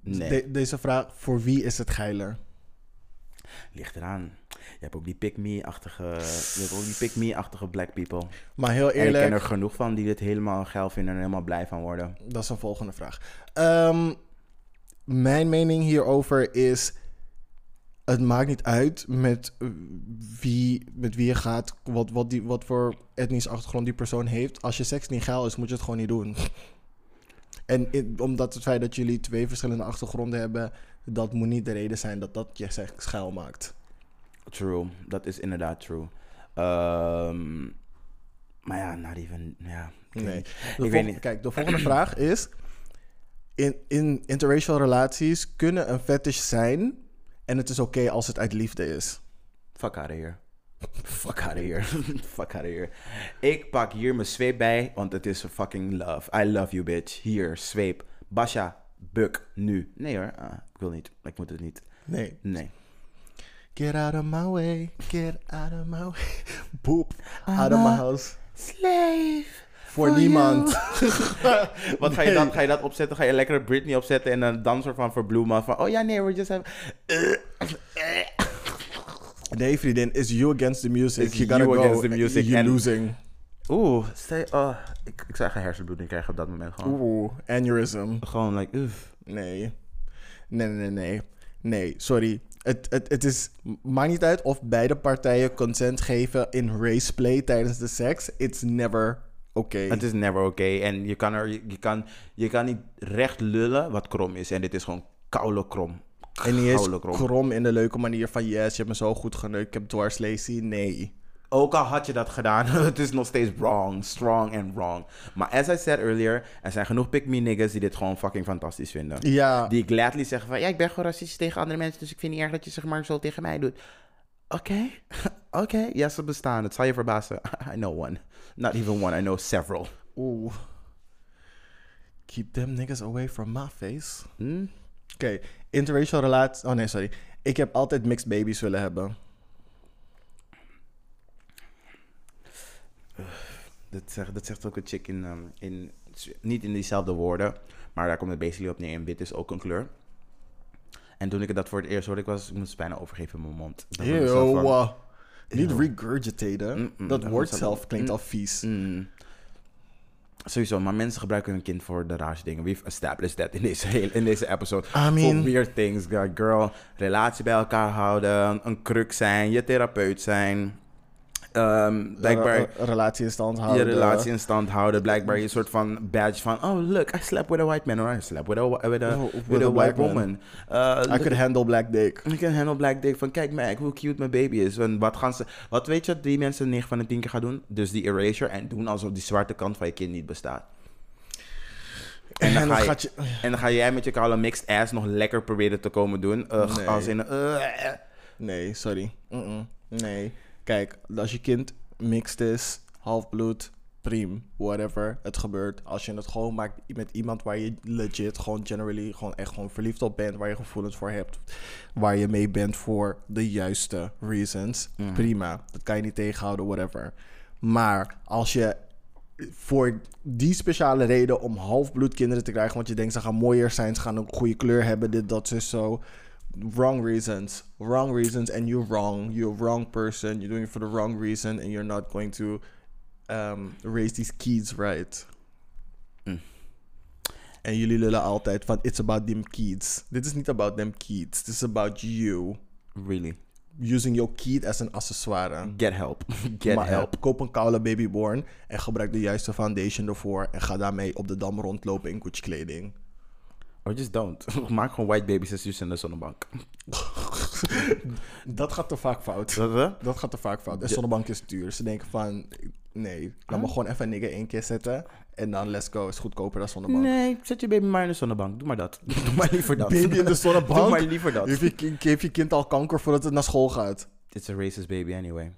Nee. Deze vraag, voor wie is het geiler? Ligt eraan. Je hebt ook die pick-me-achtige black people. Maar heel eerlijk... En ik ken er genoeg van die dit helemaal geil vinden en helemaal blij van worden. Dat is een volgende vraag. Mijn mening hierover is... Het maakt niet uit met wie je gaat... Wat voor etnische achtergrond die persoon heeft. Als je seks niet geil is, moet je het gewoon niet doen. En omdat het feit dat jullie 2 verschillende achtergronden hebben... dat moet niet de reden zijn dat je seks geil maakt. True, dat is inderdaad true. Maar ja, not even... Ja. Nee. Kijk, de volgende vraag is... In interracial relaties kunnen een fetish zijn... en het is oké als het uit liefde is. Fuck out of here. Fuck out of here. Fuck out of here. Ik pak hier mijn zweep bij, want het is fucking love. I love you, bitch. Hier, zweep. Basha, buk, nu. Nee hoor, ik wil niet. Ik moet het niet. Nee. Get out of my way, get out of my way. Boep, out of my house. Slave. Voor niemand. Wat ga je dan? Ga je dat opzetten? Ga je lekker Britney opzetten en een danser van verbloemen? Van, oh ja, nee, we just have... Nee, vriendin, is you against the music. It's you gotta go against the music. You're losing. Oeh, ik zou geen hersenbloeding krijgen op dat moment gewoon. Oeh, aneurysm. Gewoon like, uff. Nee, sorry. Het maakt niet uit of beide partijen consent geven in raceplay tijdens de seks. It's never okay. Het is never okay. En je kan niet recht lullen wat krom is. En dit is gewoon koude krom. En niet eens krom in de leuke manier van... yes, je hebt me zo goed geneukt, ik heb dwarslesie. Nee. Ook al had je dat gedaan, het is nog steeds wrong. Strong and wrong. Maar as I said earlier, er zijn genoeg pick-me niggas die dit gewoon fucking fantastisch vinden. Ja. Die gladly zeggen van, ja, ik ben gewoon racistisch tegen andere mensen, dus ik vind niet erg dat je zeg maar zo tegen mij doet. Oké. Ja, ze bestaan. Het zal je verbazen. I know one. Not even one, I know several. Oeh. Keep them niggas away from my face. Oké, interracial relaties. Oh nee, sorry. Ik heb altijd mixed babies willen hebben. Dat zegt ook een chick in... Niet in diezelfde woorden, maar daar komt het basically op neer. En wit is ook een kleur. En toen ik dat voor het eerst hoorde, ik moest bijna overgeven in mijn mond. Niet regurgitaten. Dat woord zelf klinkt al vies. Sowieso, maar mensen gebruiken hun kind voor de raarste dingen. We've established that in deze episode. I mean, for weird things, girl. Relatie bij elkaar houden, een kruk zijn, je therapeut zijn. Blijkbaar je relatie in stand houden. Blijkbaar je soort van badge van... Oh, look, I slept with a white man. Or I slept with a white woman. I could handle black dick. I can handle black dick. Van kijk mij, hoe cute mijn baby is. En wat weet je dat die mensen 9 van de 10 keer gaan doen? Dus die erasure. En doen alsof die zwarte kant van je kind niet bestaat. En dan ga jij met je koude mixed ass nog lekker proberen te komen doen. Nee. Als in... Nee, sorry. Nee. Kijk, als je kind mixed is, halfbloed, priem, whatever, het gebeurt. Als je het gewoon maakt met iemand waar je legit gewoon verliefd op bent, waar je gevoelens voor hebt, waar je mee bent voor de juiste reasons, prima. Dat kan je niet tegenhouden, whatever. Maar als je voor die speciale reden om halfbloed kinderen te krijgen, want je denkt ze gaan mooier zijn, ze gaan een goede kleur hebben, dit, dat, zus, zo... Wrong reasons, and you're wrong. You're a wrong person. You're doing it for the wrong reason, and you're not going to raise these kids right. En jullie lullen altijd van, it's about them kids. Dit is niet about them kids. This is about you. Really? Using your kid as an accessoire. Get help. Koop een koude babyborn en gebruik de juiste foundation ervoor en ga daarmee op de dam rondlopen in Gucci-kleding. Or just don't. Maak gewoon white baby's als je in de zonnebank. Dat gaat te vaak fout. Dat gaat te vaak fout. En zonnebank is duur. Ze denken van... Nee, laat me gewoon even een nigger 1 keer zetten. En dan let's go. Is goedkoper dan zonnebank. Nee, zet je baby maar in de zonnebank. Doe maar dat. Doe maar liever dat. Baby in de zonnebank? Doe maar liever dat. Geef je kind al kanker voordat het naar school gaat. It's a racist baby anyway.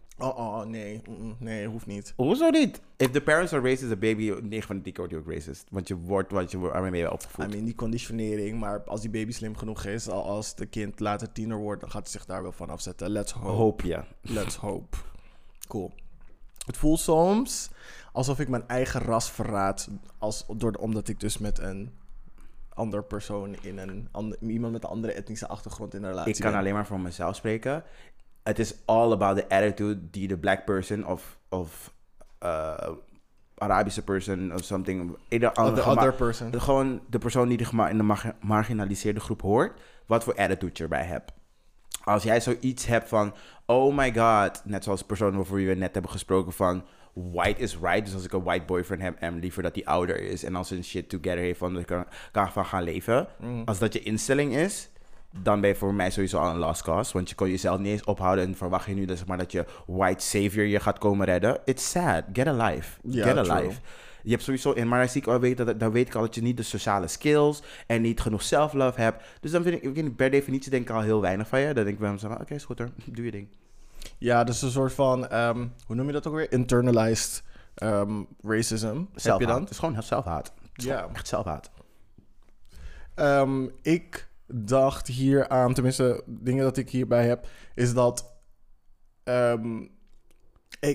Nee, hoeft niet. Hoezo niet? If the parents are racist, the baby 9 van de 10 keer wordt je ook racist. Want je wordt ermee opgevoed. I mean, die conditionering, maar als die baby slim genoeg is, als de kind later tiener wordt, dan gaat hij zich daar wel van afzetten. Let's hope. Let's hope. Cool. Het voelt soms alsof ik mijn eigen ras verraad, omdat ik dus met een ander persoon iemand met een andere etnische achtergrond in een relatie ben. Ik kan alleen maar voor mezelf spreken. Het is all about the attitude die de black person of Arabische person of something... Other person. Gewoon de persoon die in de marginaliseerde groep hoort. Wat voor attitude je erbij hebt. Als jij zoiets hebt van... Oh my god. Net zoals de persoon waarvoor we net hebben gesproken van... White is right. Dus als ik een white boyfriend heb... En liever dat hij ouder is. En als een shit together heeft van... Ik kan van gaan leven. Als dat je instelling is... Dan ben je voor mij sowieso al een last cause. Want je kon jezelf niet eens ophouden. En verwacht je nu dat je white savior je gaat komen redden. It's sad. Get a life. Get a life. Je hebt sowieso in Marasico, dan weet ik al dat je niet de sociale skills... en niet genoeg self-love hebt. Dus dan vind ik per definitie denk ik al heel weinig van je. Dan denk ik bij mezelf, oké, is goed hoor. Doe je ding. Ja, dus een soort van... hoe noem je dat ook weer? Internalized racism. Heb je dan? Het is gewoon zelfhaat. Ja. Echt zelfhaat. Ik... dacht hier aan, tenminste dingen dat ik hierbij heb, is dat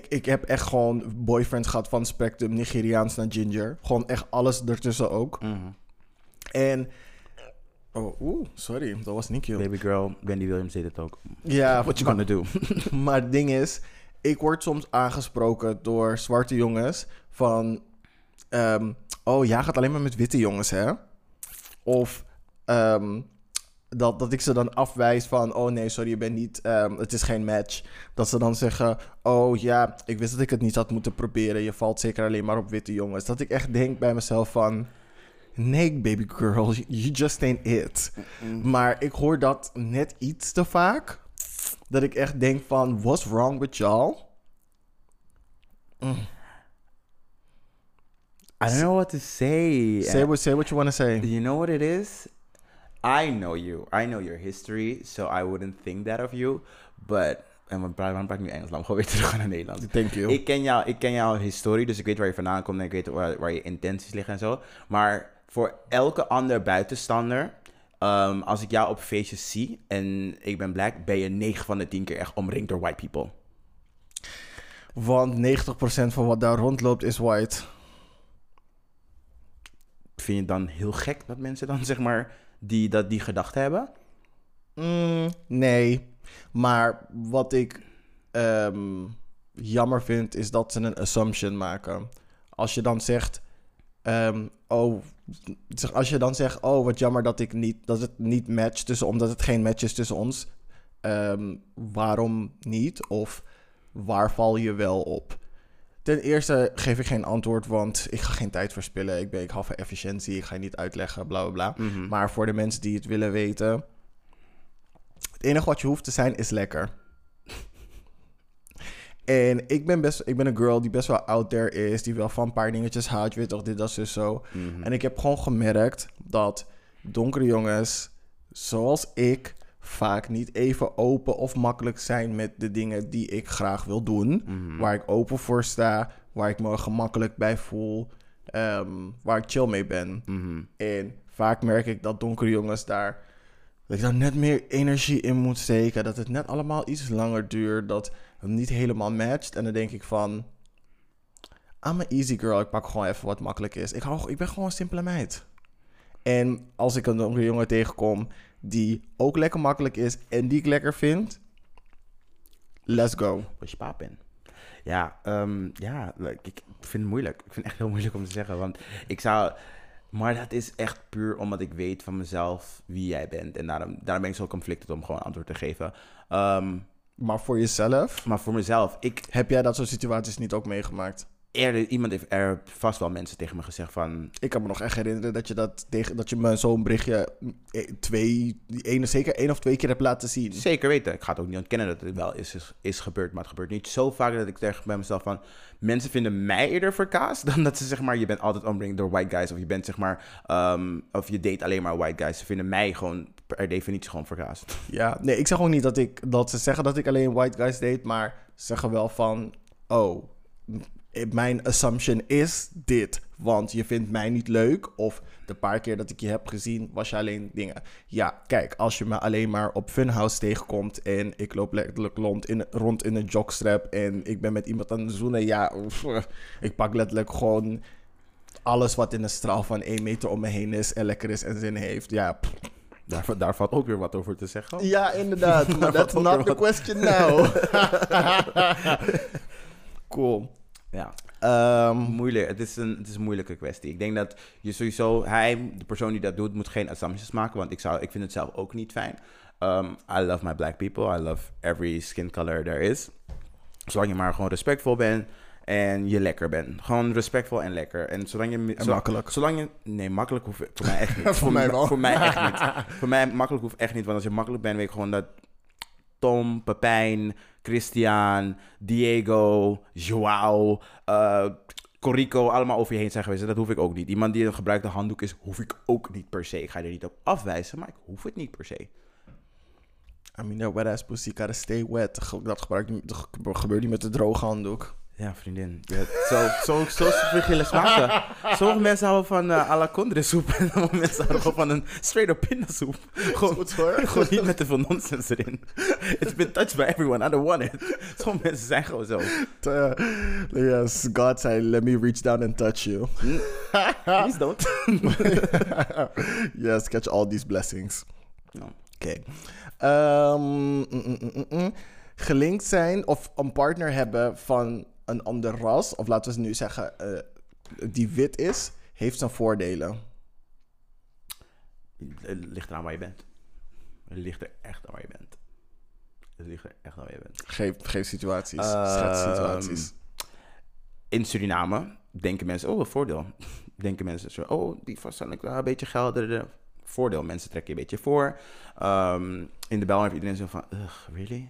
ik heb echt gewoon boyfriends gehad van Spectrum, Nigeriaans naar ginger. Gewoon echt alles ertussen ook. En, sorry, dat was niet cute. Baby girl, Wendy Williams deed het ook. Ja. Yeah, what you gonna do? Maar het ding is, ik word soms aangesproken door zwarte jongens van, jij gaat alleen maar met witte jongens, hè? Of, dat ik ze dan afwijs van... oh nee, sorry, je bent niet... het is geen match. Dat ze dan zeggen... oh ja, ik wist dat ik het niet had moeten proberen. Je valt zeker alleen maar op witte jongens. Dat ik echt denk bij mezelf van... nee, baby girl, you just ain't it. Maar ik hoor dat net iets te vaak. Dat ik echt denk van... what's wrong with y'all? I don't know what to say. Say what you want to say. You know what it is? I know you. I know your history, so I wouldn't think that of you. But, en waarom praat ik nu Engels? Laat me gewoon weer terug naar Nederland. Thank you. Ik ken jouw historie, dus ik weet waar je vandaan komt en ik weet waar je intenties liggen en zo. Maar voor elke ander buitenstander, als ik jou op feestjes zie en ik ben black, ben je 9 van de 10 keer echt omringd door white people. Want 90% van wat daar rondloopt is white. Vind je het dan heel gek dat mensen dan zeg maar die gedachten hebben? Nee, maar wat ik jammer vind is dat ze een assumption maken. Als je dan zegt, wat jammer dat het niet matcht tussen, omdat het geen match is tussen ons. Waarom niet? Of waar val je wel op? Ten eerste geef ik geen antwoord, want ik ga geen tijd verspillen. Ik hou van efficiëntie, ik ga je niet uitleggen, bla bla bla. Mm-hmm. Maar voor de mensen die het willen weten, het enige wat je hoeft te zijn is lekker. En ik ben een girl die best wel out there is, die wel van een paar dingetjes houdt, weet toch, dit, dat, dus zo. Mm-hmm. En ik heb gewoon gemerkt dat donkere jongens, zoals ik, vaak niet even open of makkelijk zijn met de dingen die ik graag wil doen. Mm-hmm. Waar ik open voor sta, waar ik me gemakkelijk bij voel, waar ik chill mee ben. Mm-hmm. En vaak merk ik dat donkere jongens daar, dat ik daar net meer energie in moet steken. Dat het net allemaal iets langer duurt, dat het niet helemaal matcht. En dan denk ik van, I'm an easy girl, ik pak gewoon even wat makkelijk is. Ik ben gewoon een simpele meid. En als ik een donkere jongen tegenkom die ook lekker makkelijk is en die ik lekker vind, let's go. Wat je paap bent. Ja, ik vind het moeilijk. Ik vind het echt heel moeilijk om te zeggen, want ik zou... Maar dat is echt puur omdat ik weet van mezelf wie jij bent. En daarom ben ik zo conflicted om gewoon antwoord te geven. Maar voor jezelf? Maar voor mezelf. Heb jij dat soort situaties niet ook meegemaakt? Iemand heeft er vast wel mensen tegen me gezegd van... Ik kan me nog echt herinneren dat je me zo'n berichtje zeker 1 of 2 keer hebt laten zien. Zeker weten. Ik ga het ook niet ontkennen dat het wel is gebeurd, maar het gebeurt niet zo vaak dat ik zeg bij mezelf van... Mensen vinden mij eerder verkaasd dan dat ze zeg maar... Je bent altijd omringd door white guys, of je bent zeg maar... of je date alleen maar white guys. Ze vinden mij gewoon per definitie gewoon verkaasd. Ja, nee, ik zeg ook niet dat ze zeggen dat ik alleen white guys date, maar zeggen wel van... Oh... Mijn assumption is dit, want je vindt mij niet leuk, of de paar keer dat ik je heb gezien, was je alleen dingen. Ja, kijk, als je me alleen maar op Funhouse tegenkomt en ik loop letterlijk rond in een jockstrap en ik ben met iemand aan het zoenen, ja, ik pak letterlijk gewoon alles wat in een straal van 1 meter om me heen is en lekker is en zin heeft, ja. Daar valt ook weer wat over te zeggen. Ja, inderdaad, maar that's not the question now. Cool. Ja, moeilijk. Het is een moeilijke kwestie. Ik denk dat je sowieso... de persoon die dat doet, moet geen assumpties maken. Want ik vind het zelf ook niet fijn. I love my black people. I love every skin color there is. Zolang je maar gewoon respectvol bent en je lekker bent. Gewoon respectvol en lekker. En zolang je... En makkelijk. Nee, makkelijk hoeft voor mij echt niet. Voor mij wel. Voor mij echt niet. Voor mij makkelijk hoeft echt niet. Want als je makkelijk bent, weet ik gewoon dat... Tom, Pepijn, Christian, Diego, Joao, Corico, allemaal over je heen zijn geweest. En dat hoef ik ook niet. Iemand die een gebruikte handdoek is, hoef ik ook niet per se. Ik ga je er niet op afwijzen, maar ik hoef het niet per se. I mean, that wet ass pussy gotta stay wet. Dat gebeurt niet met de droge handdoek. Ja, vriendin. Zo verschillende smaken. Sommige mensen houden van à la condresoep. En sommige mensen houden van een straight-up pindasoep. Gewoon niet met te veel nonsens erin. It's been touched by everyone. I don't want it. Sommige mensen zijn gewoon zo. Yes, God zei, let me reach down and touch you. Please don't. Yes, catch all these blessings. No. Oké. Okay. Gelinkt zijn of een partner hebben van... een ander ras, of laten we nu zeggen... die wit is, heeft zijn voordelen. Het ligt eraan waar je bent. Het ligt er echt aan waar je bent. Geef situaties. Schets situaties. In Suriname denken mensen... Oh, een voordeel. Denken mensen zo... Oh, die vaststelling, een beetje geld... Voordeel, mensen trekken je een beetje voor. In de bel heeft iedereen zo van... Ugh, really?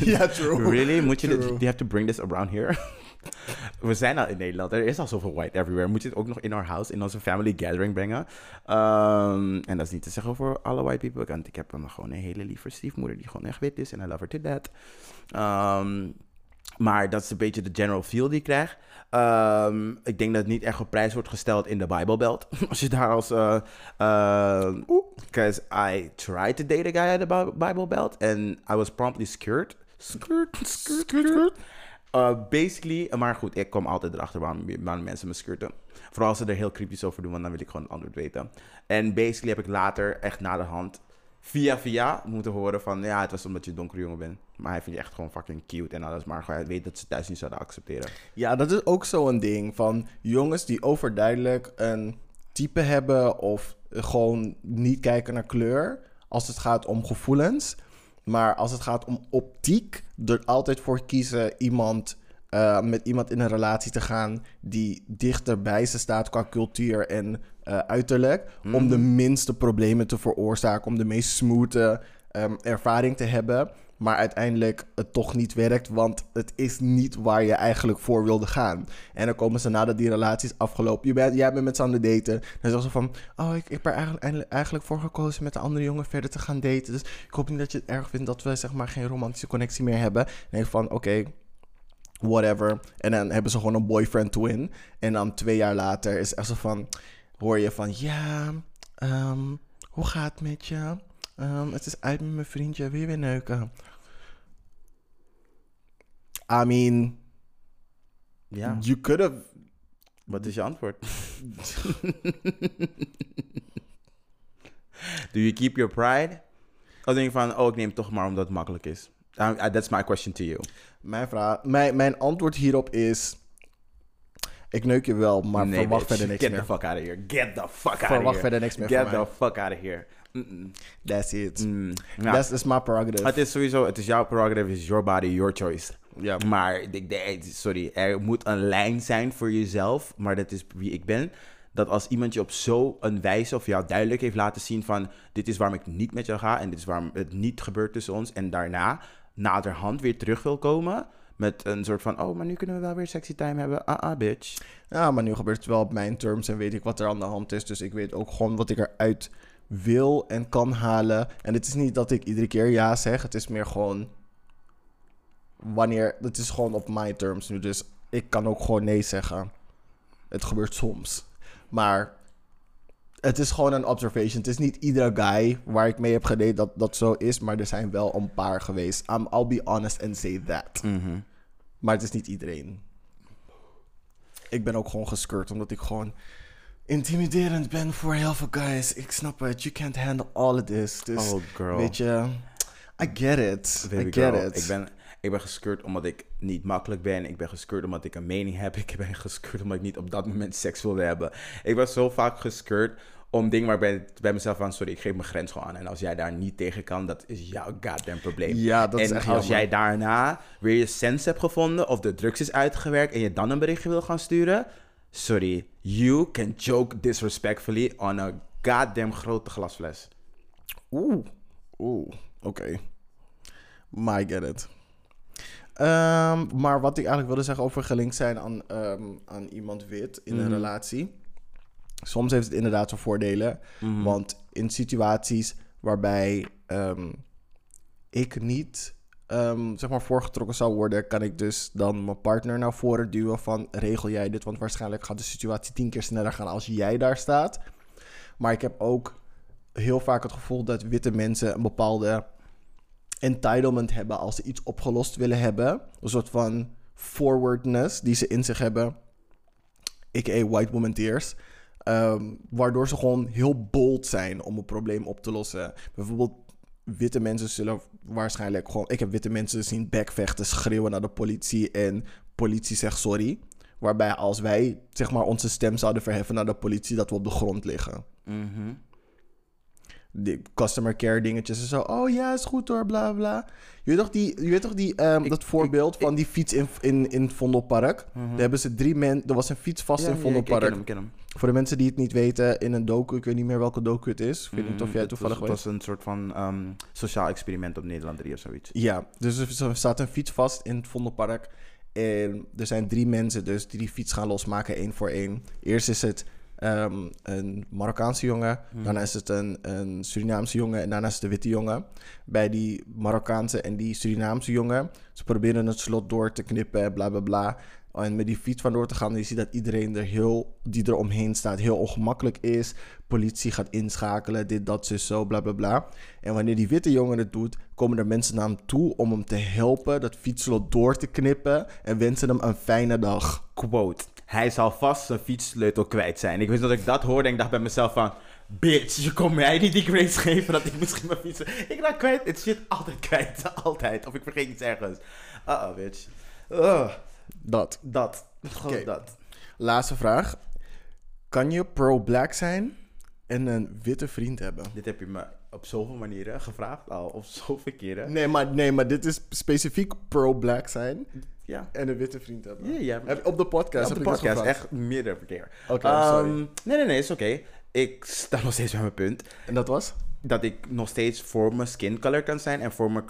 Ja, true. Really? You have to bring this around here? We zijn al in Nederland. Er is al zoveel white everywhere. Moet je het ook nog in our house, in onze family gathering brengen? En dat is niet te zeggen voor alle white people. Want ik heb dan gewoon een hele lieve stiefmoeder die gewoon echt wit is. En I love her to death. Maar dat is een beetje de general feel die ik krijg. Ik denk dat het niet echt op prijs wordt gesteld in de Bible Belt. Als je daar als... Because I tried to date a guy at the Bible Belt. And I was promptly scared. Basically, maar goed, ik kom altijd erachter waarom mensen me skirten. Vooral als ze er heel kritisch over doen, want dan wil ik gewoon een antwoord weten. En basically heb ik later, echt na de hand, via moeten horen van... Ja, het was omdat je een donkere jongen bent. Maar hij vindt je echt gewoon fucking cute en alles. Maar hij weet dat ze thuis niet zouden accepteren. Ja, dat is ook zo'n ding van jongens die overduidelijk een type hebben... of gewoon niet kijken naar kleur als het gaat om gevoelens... Maar als het gaat om optiek, er altijd voor kiezen met iemand in een relatie te gaan die dichterbij ze staat qua cultuur en uiterlijk. Mm. Om de minste problemen te veroorzaken, om de meest smoothe ervaring te hebben. Maar uiteindelijk het toch niet werkt, want het is niet waar je eigenlijk voor wilde gaan. En dan komen ze nadat die relatie is afgelopen. Jij bent met ze aan het daten. Dan zeggen ze van, oh, ik heb er eigenlijk voor gekozen met de andere jongen verder te gaan daten. Dus ik hoop niet dat je het erg vindt dat we zeg maar geen romantische connectie meer hebben. En denk van, oké, whatever. En dan hebben ze gewoon een boyfriend twin. En dan 2 jaar later is echt zo van, hoor je van, ja, hoe gaat het met je? Het is uit met mijn vriendje, wil je weer neuken? I mean... Ja. You could have... Wat is je antwoord? Do you keep your pride? Of denk je van, ik neem het toch maar omdat het makkelijk is? That's my question to you. Mijn antwoord hierop is... Ik neuk je wel, maar verwacht verder niks meer. Get the fuck out of here. Get the fuck out of here. Verwacht verder niks meer van mij. Get the fuck out of here. Mm-mm. That's it. Mm. Ja. That's my prerogative. Het is sowieso, het is jouw prerogative, het is your body, your choice. Ja. Maar, er moet een lijn zijn voor jezelf, maar dat is wie ik ben. Dat als iemand je op zo'n wijze of jou duidelijk heeft laten zien van... dit is waarom ik niet met jou ga en dit is waarom het niet gebeurt tussen ons. En daarna, naderhand weer terug wil komen... Met een soort van, maar nu kunnen we wel weer sexy time hebben. Bitch. Ja, maar nu gebeurt het wel op mijn terms en weet ik wat er aan de hand is. Dus ik weet ook gewoon wat ik eruit wil en kan halen. En het is niet dat ik iedere keer ja zeg. Het is meer gewoon wanneer... Het is gewoon op mijn terms nu. Dus ik kan ook gewoon nee zeggen. Het gebeurt soms. Maar het is gewoon een observation. Het is niet iedere guy waar ik mee heb gedate dat dat zo is. Maar er zijn wel een paar geweest. I'll be honest and say that. Mm-hmm. Maar het is niet iedereen. Ik ben ook gewoon geskirt. Omdat ik gewoon intimiderend ben voor heel veel guys. Ik snap het. You can't handle all of this. Dus girl. Weet je. I get it. Baby girl. Ik ben geskirt omdat ik niet makkelijk ben. Ik ben geskirt omdat ik een mening heb. Ik ben geskirt omdat ik niet op dat moment seks wilde hebben. Ik was zo vaak geskirt om dingen waar ik bij mezelf van... Sorry, ik geef mijn grens gewoon aan. En als jij daar niet tegen kan, dat is jouw goddamn probleem. Ja, dat is echt jammer. En als jij daarna weer je sens hebt gevonden... of de drugs is uitgewerkt en je dan een berichtje wil gaan sturen... Sorry, you can joke disrespectfully on a goddamn grote glasfles. Oeh, oké. Maar I get it. Maar wat ik eigenlijk wilde zeggen over gelinkt zijn aan iemand wit in een relatie. Soms heeft het inderdaad zijn voordelen. Mm-hmm. Want in situaties waarbij ik niet zeg maar voorgetrokken zou worden... kan ik dus dan mijn partner naar voren duwen van... regel jij dit, want waarschijnlijk gaat de situatie 10 keer sneller gaan als jij daar staat. Maar ik heb ook heel vaak het gevoel dat witte mensen een bepaalde... entitlement hebben als ze iets opgelost willen hebben. Een soort van forwardness die ze in zich hebben. A.k.a. white woman tears. Waardoor ze gewoon heel bold zijn om een probleem op te lossen. Bijvoorbeeld witte mensen zullen waarschijnlijk gewoon... Ik heb witte mensen zien backvechten, schreeuwen naar de politie... en politie zegt sorry. Waarbij als wij zeg maar onze stem zouden verheffen naar de politie... dat we op de grond liggen. Mhm. Die customer care dingetjes en zo. Oh ja, is goed hoor, bla bla. Je weet toch dat voorbeeld van die fiets in Vondelpark? Mm-hmm. Daar hebben ze 3 mensen... Er was een fiets vast in Vondelpark. Ik ken hem. Voor de mensen die het niet weten, in een docu... Ik weet niet meer welke docu het is. Ik weet niet of jij toevallig weet. Het was een soort van sociaal experiment op Nederland 3 of zoiets. Ja, dus er staat een fiets vast in het Vondelpark. En er zijn 3 mensen dus die fiets gaan losmaken, 1 voor 1. Eerst is het... een Marokkaanse jongen, daarna is het een Surinaamse jongen en daarna is het een witte jongen. Bij die Marokkaanse en die Surinaamse jongen, ze proberen het slot door te knippen, bla bla bla. en met die fiets vandoor te gaan. En je ziet dat iedereen die er omheen staat heel ongemakkelijk is. Politie gaat inschakelen, dit, dat, zus, zo, bla, bla, bla. En wanneer die witte jongen het doet, komen er mensen naar hem toe om hem te helpen dat fietslot door te knippen en wensen hem een fijne dag. Quote, hij zal vast zijn fietssleutel kwijt zijn. Ik wist dat ik dat hoorde en ik dacht bij mezelf van... Bitch, je kon mij niet die grace geven dat ik misschien mijn fietsen... Ik raak kwijt, het shit altijd kwijt, altijd. Of ik vergeet iets ergens. Uh-oh, bitch. Dat. Gewoon okay. Dat. Laatste vraag. Kan je pro-black zijn en een witte vriend hebben? Dit heb je me op zoveel manieren gevraagd al, of zoveel keren. Nee, maar dit is specifiek pro-black zijn... Ja. En een witte vriend hebben. Ja. Op de podcast. Ja, op de podcast, echt meerdere keer. Oké, sorry. Nee, is oké. Ik sta nog steeds bij mijn punt. En dat was? Dat ik nog steeds voor mijn skin color kan zijn en voor mijn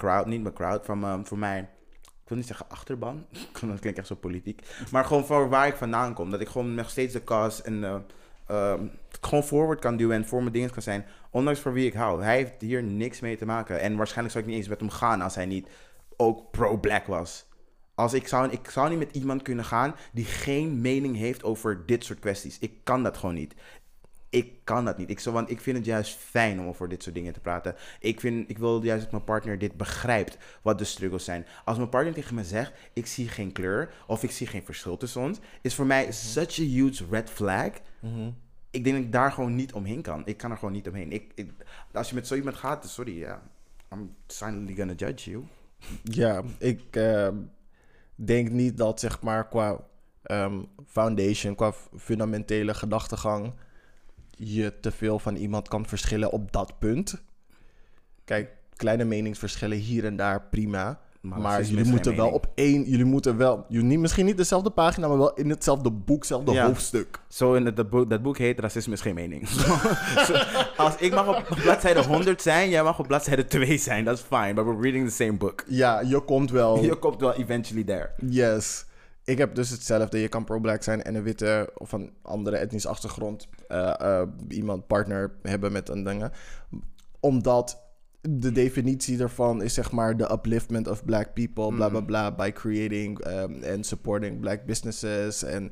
crowd, voor mijn... Ik wil niet zeggen achterban, dat klinkt echt zo politiek. Maar gewoon voor waar ik vandaan kom. Dat ik gewoon nog steeds de cause en gewoon forward kan duwen en voor mijn dingen kan zijn. Ondanks voor wie ik hou. Hij heeft hier niks mee te maken. En waarschijnlijk zou ik niet eens met hem gaan als hij niet ook pro-black was. Ik zou niet met iemand kunnen gaan die geen mening heeft over dit soort kwesties. Ik kan dat gewoon niet. Want ik vind het juist fijn om over dit soort dingen te praten. Ik wil juist dat mijn partner dit begrijpt, wat de struggles zijn. Als mijn partner tegen me zegt, ik zie geen kleur of ik zie geen verschil tussen ons, is voor mij such a huge red flag. Mm-hmm. Ik denk dat ik daar gewoon niet omheen kan. Ik kan er gewoon niet omheen. Als je met zo iemand gaat, sorry, yeah, I'm silently gonna judge you. Ja, ik... denk niet dat, zeg maar, qua foundation, qua fundamentele gedachtegang... je te veel van iemand kan verschillen op dat punt. Kijk, kleine meningsverschillen hier en daar, prima. Maar misschien niet dezelfde pagina, maar wel in hetzelfde boek, hetzelfde hoofdstuk. Zo, in dat boek heet Racisme is geen mening. Als ik mag op bladzijde 100 zijn, jij mag op bladzijde 2 zijn. Dat is fine, but we're reading the same book. Ja, je komt wel eventually there. Yes. Ik heb dus hetzelfde. Je kan pro-black zijn en een witte of een andere etnische achtergrond iemand partner hebben met een dingen. Omdat... de definitie daarvan is, zeg maar, de upliftment of black people, bla bla bla, by creating and supporting black businesses en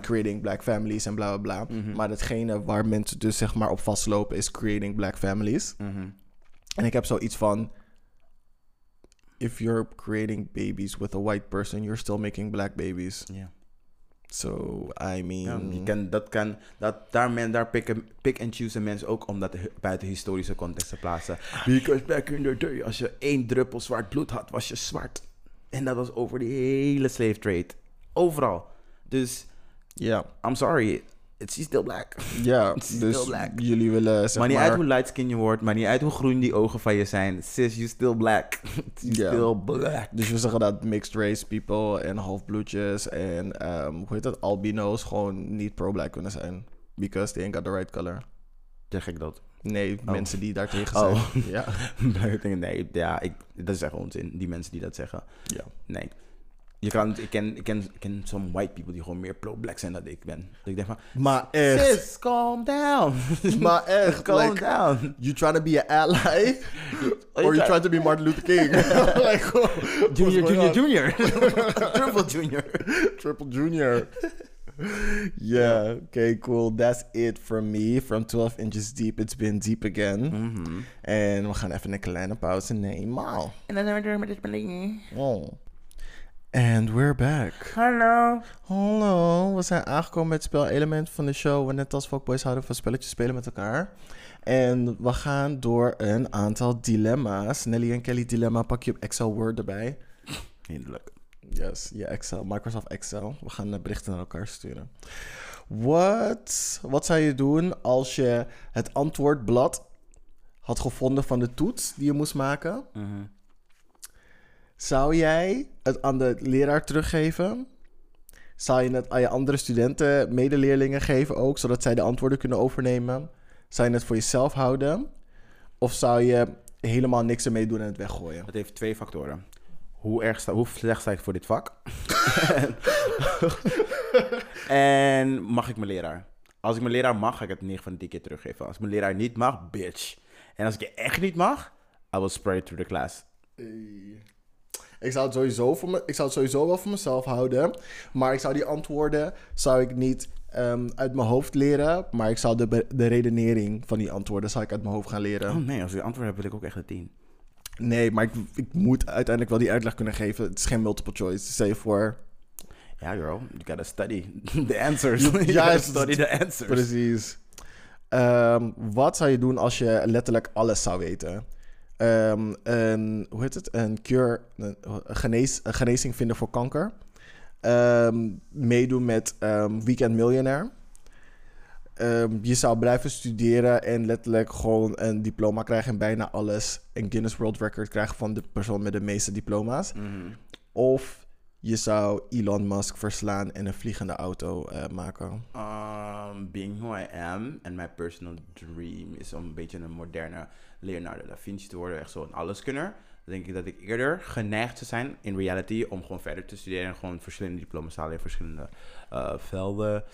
creating black families en bla bla bla. Mm-hmm. Maar datgene waar mensen dus, zeg maar, op vastlopen is creating black families. Mm-hmm. En ik heb zoiets van, if you're creating babies with a white person, you're still making black babies. Yeah. So, I mean... Daar pick and choose mensen ook om dat buiten historische context te plaatsen. Because back in the day, als je 1 druppel zwart bloed had, was je zwart. En dat was over de hele slave trade. Overal. Dus, yeah. I'm sorry, it's still black. Ja, yeah, dus black. Jullie willen, zeg maar... niet uit hoe light skin je wordt, maar niet uit hoe groen die ogen van je zijn. Sis, you still black. Still black. Dus we zeggen dat mixed race people en halfbloedjes en, albino's gewoon niet pro-black kunnen zijn. Because they ain't got the right color. Zeg ik dat? Nee, mensen die daar tegen zijn. Oh. Ja. Nee, ja, dat is echt onzin. Die mensen die dat zeggen. Ja. Nee. Ik ken some white people die gewoon meer pro-black zijn dan ik ben. Dus ik denk van... Maar echt... Sis, calm down. Maar echt... calm down. You trying to be an ally? Or you trying to be Martin Luther King? Like, oh, junior. Triple junior. Yeah. Okay, cool. That's it from me. From 12 inches deep, it's been deep again. Mm-hmm. En we gaan even een kleine pauze nemen. En dan zijn we door met dit beleid. Oh. And we're back. Hallo. We zijn aangekomen met het spelelement van de show. We net als fuckboys houden van spelletjes spelen met elkaar. En we gaan door een aantal dilemma's. Nelly en Kelly dilemma. Pak je op Excel Word erbij. Heerlijk. Yes, ja, Excel. Microsoft Excel. We gaan berichten naar elkaar sturen. Wat zou je doen als je het antwoordblad had gevonden van de toets die je moest maken? Uh-huh. Zou jij het aan de leraar teruggeven? Zou je het aan je andere studenten, medeleerlingen geven ook, zodat zij de antwoorden kunnen overnemen? Zou je het voor jezelf houden? Of zou je helemaal niks ermee doen en het weggooien? Het heeft 2 factoren. Hoe slecht sta ik voor dit vak? En mag ik mijn leraar? Als ik mijn leraar mag, ga ik het 9 van de 10 keer teruggeven. Als ik mijn leraar niet mag, bitch. En als ik je echt niet mag, I will spread it through the class. Ik zou het sowieso wel voor mezelf houden. Maar ik zou die antwoorden niet uit mijn hoofd leren. Maar ik zou de redenering van die antwoorden zou ik uit mijn hoofd gaan leren. Oh nee, als ik die antwoorden heb, wil ik ook echt een 10. Nee, maar ik moet uiteindelijk wel die uitleg kunnen geven. Het is geen multiple choice. Save for... Ja, girl. You gotta study the answers. You gotta study the answers. Precies. Wat zou je doen als je letterlijk alles zou weten? Een genezing vinden voor kanker. Meedoen met Weekend Millionaire. Je zou blijven studeren en letterlijk gewoon een diploma krijgen en bijna alles. Een Guinness World Record krijgen van de persoon met de meeste diploma's. Mm. Of je zou Elon Musk verslaan en een vliegende auto maken. Being who I am and my personal dream is om een beetje een moderne Leonardo da Vinci te worden. Echt zo'n alleskunner. Dan denk ik dat ik eerder geneigd zou zijn in reality om gewoon verder te studeren. En gewoon verschillende diploma's halen in verschillende velden.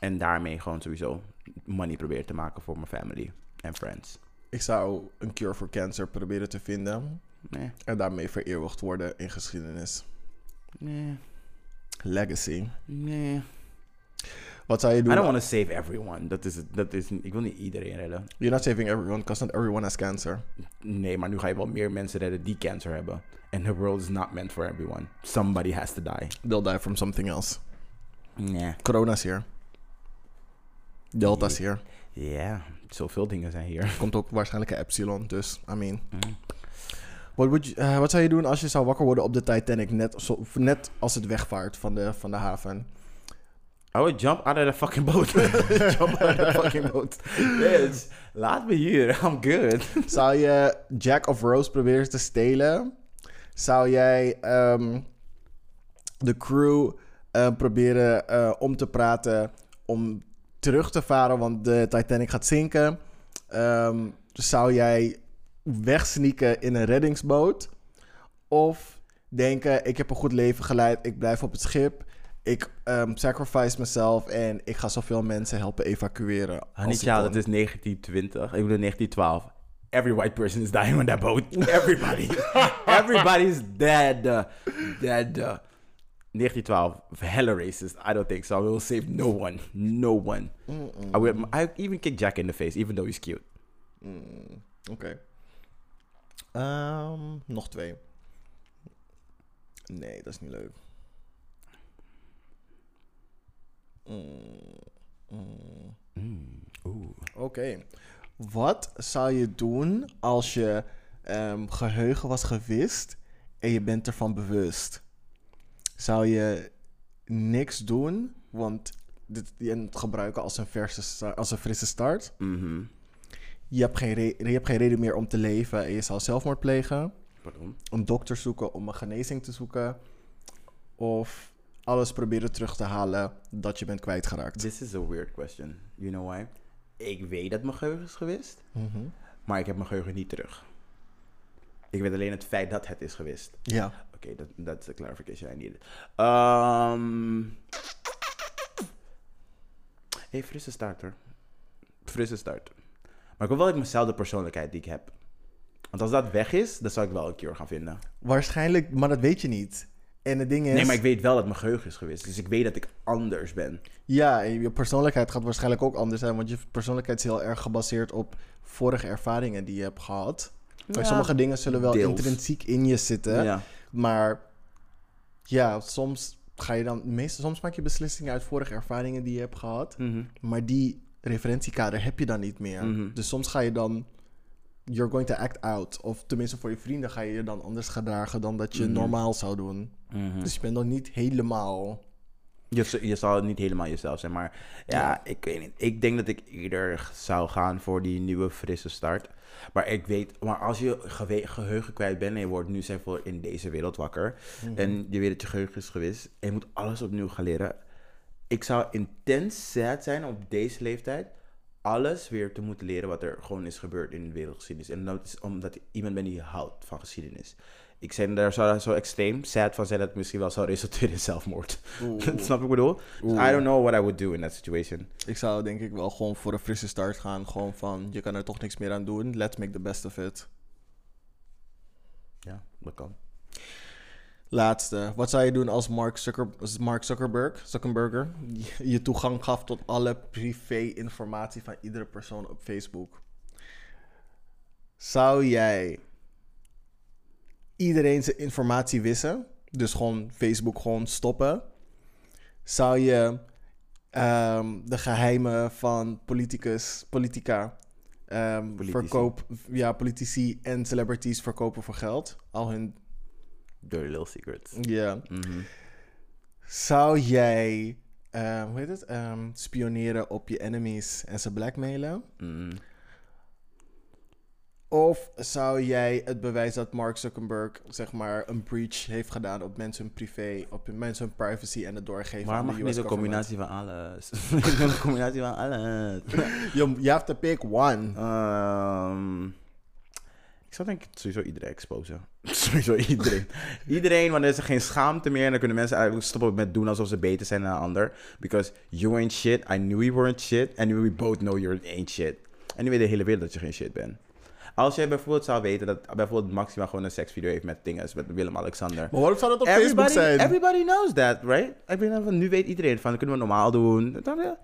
En daarmee gewoon sowieso money proberen te maken voor mijn family en friends. Ik zou een cure for cancer proberen te vinden. Nee. En daarmee vereeuwigd worden in geschiedenis. Nee. Legacy. Nee. Wat zou je doen? I don't want to save everyone. Ik wil niet iedereen redden. You're not saving everyone, because not everyone has cancer. Nee, maar nu ga je wel meer mensen redden die cancer hebben. And the world is not meant for everyone. Somebody has to die. They'll die from something else. Nee. Corona's hier. Delta's hier. Ja, yeah. Zoveel dingen zijn hier. Komt ook waarschijnlijk een epsilon, dus I mean... Mm. Wat zou je doen als je zou wakker worden op de Titanic, net als het wegvaart van de haven? I would jump out of the fucking boat. Jump out of the fucking boat. Bitch, laat me hier. I'm good. Zou je Jack of Rose proberen te stelen? Zou jij de crew proberen om te praten om terug te varen, want de Titanic gaat zinken? Zou jij wegsneaken in een reddingsboot? Of denken, ik heb een goed leven geleid, ik blijf op het schip, ik sacrifice mezelf en ik ga zoveel mensen helpen evacueren. Hanitja, dat is 1920, ik bedoel 1912. Every white person is dying on that boat. Everybody. Everybody's dead. 1912, hella racist. I don't think so. I will save no one. No one. I even kick Jack in the face, even though he's cute. Oké. Nog 2. Nee, dat is niet leuk. Oké. Wat zou je doen als je geheugen was gewist en je bent ervan bewust? Zou je niks doen, want het gebruiken als een frisse start? Mhm. Je hebt geen reden meer om te leven en je zal zelfmoord plegen. Pardon? Een dokter zoeken om een genezing te zoeken. Of alles proberen terug te halen dat je bent kwijtgeraakt. This is a weird question. You know why? Ik weet dat mijn geheugen is gewist. Mm-hmm. Maar ik heb mijn geheugen niet terug. Ik weet alleen het feit dat het is gewist. Ja. Yeah. Oké, that's the clarification I needed. Hey, frisse starter. Frisse starter. Maar ik wil wel mijnzelfde persoonlijkheid die ik heb. Want als dat weg is, dan zou ik wel een cure gaan vinden. Waarschijnlijk, maar dat weet je niet. En het ding is... Nee, maar ik weet wel dat mijn geheugen is gewist. Dus ik weet dat ik anders ben. Ja, en je persoonlijkheid gaat waarschijnlijk ook anders zijn. Want je persoonlijkheid is heel erg gebaseerd op vorige ervaringen die je hebt gehad. Ja, sommige dingen zullen wel intrinsiek in je zitten. Ja. Maar ja, soms ga je dan... soms maak je beslissingen uit vorige ervaringen die je hebt gehad. Mm-hmm. Maar die... referentiekader heb je dan niet meer. Mm-hmm. Dus soms ga je dan... You're going to act out. Of tenminste voor je vrienden ga je je dan anders gedragen... dan dat je normaal zou doen. Mm-hmm. Dus je bent dan niet helemaal... Je zal niet helemaal jezelf zijn. Maar ja, ik weet niet. Ik denk dat ik eerder zou gaan voor die nieuwe frisse start. Maar ik weet... Maar als je geheugen kwijt bent... en je wordt nu zijn voor in deze wereld wakker... Mm-hmm. en je weet dat je geheugen is gewist... en je moet alles opnieuw gaan leren... Ik zou intens sad zijn op deze leeftijd... alles weer te moeten leren wat er gewoon is gebeurd in de wereldgeschiedenis. En dat is omdat ik iemand ben die houdt van geschiedenis. Ik zou daar zo extreem sad van zijn... dat het misschien wel zou resulteren in zelfmoord. Dat snap ik bedoel? Dus I don't know what I would do in that situation. Ik zou denk ik wel gewoon voor een frisse start gaan. Gewoon van, je kan er toch niks meer aan doen. Let's make the best of it. Dat kan. Laatste. Wat zou je doen als Mark Zuckerberg je toegang gaf tot alle privé-informatie van iedere persoon op Facebook? Zou jij iedereen zijn informatie wissen? Dus gewoon Facebook gewoon stoppen? Zou je de geheimen van politici en celebrities verkopen voor geld? Al hun... dirty little secrets. Ja. Yeah. Mm-hmm. Zou jij, spioneren op je enemies en ze blackmailen? Mm. Of zou jij het bewijs dat Mark Zuckerberg, zeg maar, een breach heeft gedaan op mensen privé, op mensen hun privacy en het doorgeven van de US government? Maar mag niet een combinatie van alles. Ik wil een combinatie van alles. You have to pick one. Ik zou denk ik sowieso iedereen exposen. Sowieso iedereen. Iedereen, want er is er geen schaamte meer. En dan kunnen mensen eigenlijk stoppen met doen alsof ze beter zijn dan een ander. Because you ain't shit, I knew you weren't shit. And we both know you ain't shit. En nu weet de hele wereld dat je geen shit bent. Als jij bijvoorbeeld zou weten dat bijvoorbeeld Maxima gewoon een seksvideo heeft met dinges, met Willem-Alexander. Maar waarom zou dat op Facebook zijn? Everybody knows that, right? Ik bedoel, nu weet iedereen van, kunnen we normaal doen. Ik denk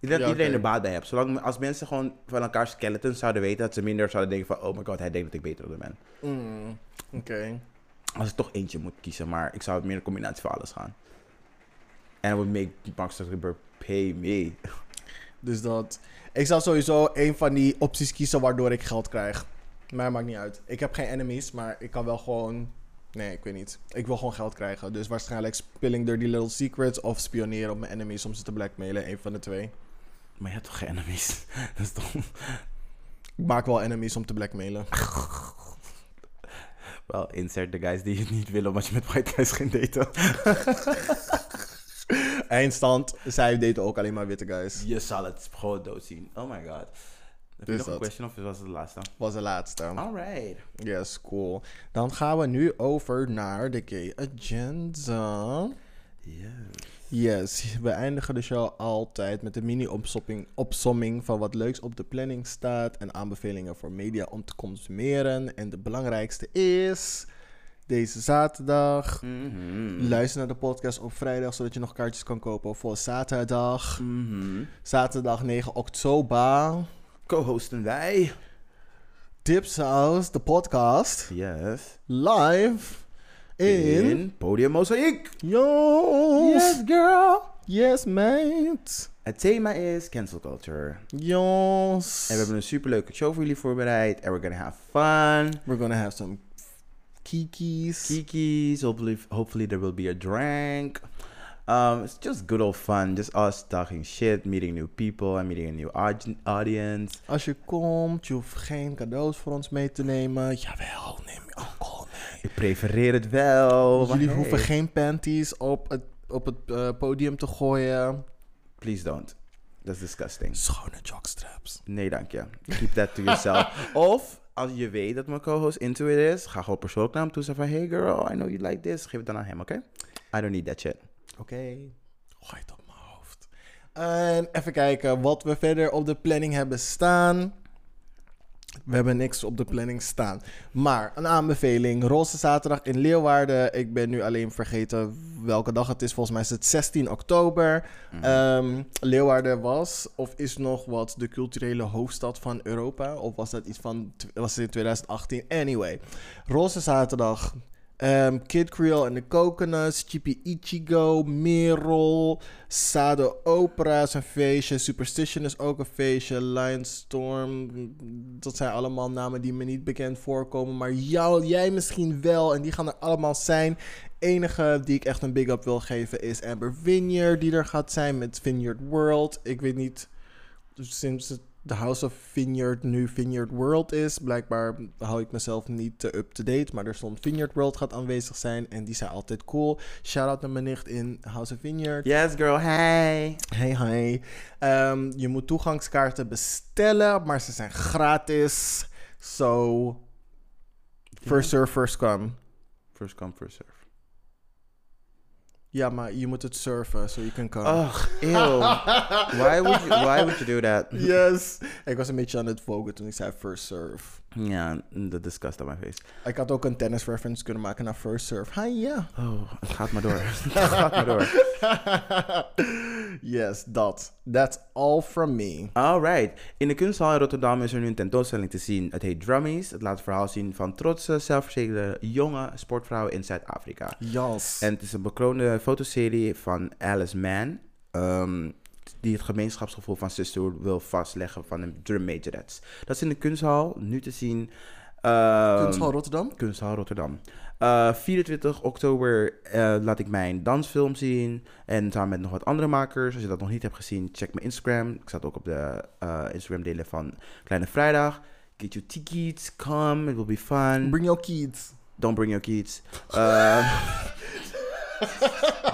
dat iedereen er baat bij heeft. Zolang als mensen gewoon van elkaar skeletons zouden weten, dat ze minder zouden denken van, oh my god, hij denkt dat ik beter ben. Mm, Oké. Als ik toch eentje moet kiezen, maar ik zou meer een combinatie van alles gaan. And it would make Mark Zuckerberg pay me. Dus dat... Ik zou sowieso een van die opties kiezen waardoor ik geld krijg. Mij maakt niet uit. Ik heb geen enemies, maar ik kan wel gewoon... Nee, ik weet niet. Ik wil gewoon geld krijgen. Dus waarschijnlijk spilling dirty little secrets of spioneren op mijn enemies om ze te blackmailen. Een van de twee. Maar je hebt toch geen enemies? Dat is dom. Ik maak wel enemies om te blackmailen. Wel, insert de guys die je niet willen omdat je met white guys ging daten. Eindstand, zij daten ook alleen maar witte guys. Je zal het gewoon doodzien. Oh my god. Heb je nog een question of was het de laatste? Was de laatste. Alright. Yes, cool. Dan gaan we nu over naar de gay agenda. Yes, we eindigen de show altijd met een mini-opsomming van wat leuks op de planning staat en aanbevelingen voor media om te consumeren. En de belangrijkste is... Deze zaterdag. Mm-hmm. Luister naar de podcast op vrijdag, zodat je nog kaartjes kan kopen voor zaterdag. Mm-hmm. Zaterdag 9 oktober. Co-hosten wij. Dipsaus, de podcast. Yes. Live. In Podium Mozaïek. Yes, girl. Yes, mate. Het thema is cancel culture. Yes. En we hebben een superleuke show voor jullie voorbereid. And we're gonna have fun. We're gonna have some... Kikis. Hopefully there will be a drink. It's just good old fun. Just us talking shit, meeting new people and meeting a new audience. Als je komt, je hoeft geen cadeaus voor ons mee te nemen. Jawel, neem je alcohol mee. Ik prefereer het wel. Jullie hoeven geen panties op het podium te gooien. Please don't. That's disgusting. Schone jockstraps. Nee, dank je. Keep that to yourself. Of... Als je weet dat mijn co-host into it is, ga gewoon persoonlijk naar hem toe zeggen van... Hey girl, I know you like this. Geef het dan aan hem, oké? Okay? I don't need that shit. Oké. Gooi het op mijn hoofd. En even kijken wat we verder op de planning hebben staan. We hebben niks op de planning staan. Maar een aanbeveling. Roze Zaterdag in Leeuwarden. Ik ben nu alleen vergeten welke dag het is. Volgens mij is het 16 oktober. Mm. Leeuwarden was of is nog wat de culturele hoofdstad van Europa. Of was dat iets van... Was het in 2018? Anyway. Roze Zaterdag. Kid Creole and the Coconuts, Chippy Ichigo, Merel, Sado Opera is een feestje, Superstition is ook een feestje, Lionstorm, dat zijn allemaal namen die me niet bekend voorkomen, maar jij misschien wel en die gaan er allemaal zijn. Enige die ik echt een big up wil geven is Amber Vineyard die er gaat zijn met Vineyard World. Ik weet niet, sinds het de House of Vineyard nu Vineyard World is. Blijkbaar hou ik mezelf niet te up-to-date. Maar er stond Vineyard World gaat aanwezig zijn. En die zijn altijd cool. Shout-out naar mijn nicht in House of Vineyard. Yes, girl. Hey. Hey. Je moet toegangskaarten bestellen. Maar ze zijn gratis. So, first serve, first come. First come, first serve. Ja, maar je moet het surfen, so you can come. Ach, eeuw. Why would you do that? Yes. Ik was een beetje aan het vogelen toen ik zei first serve. Ja, dat disgust on my face. Ik had ook een tennis reference kunnen maken naar first serve. Ha, ja. Oh, het gaat maar door. Yes, dat. That's all from me. All right. In de kunsthal in Rotterdam is er nu een tentoonstelling te zien. Het heet Drummies. Het laat het verhaal zien van trotse, zelfverzekerde jonge sportvrouwen in Zuid-Afrika. Yes. En het is een bekroonde fotoserie van Alice Mann. Die het gemeenschapsgevoel van sisterhood wil vastleggen van de drum majorettes. Dat is in de kunsthal nu te zien. Kunsthal Rotterdam? Kunsthal Rotterdam. 24 oktober laat ik mijn dansfilm zien. En samen met nog wat andere makers. Als je dat nog niet hebt gezien, check mijn Instagram. Ik zat ook op de Instagram delen van Kleine Vrijdag. Get your tickets, come, it will be fun. Bring your kids. Don't bring your kids.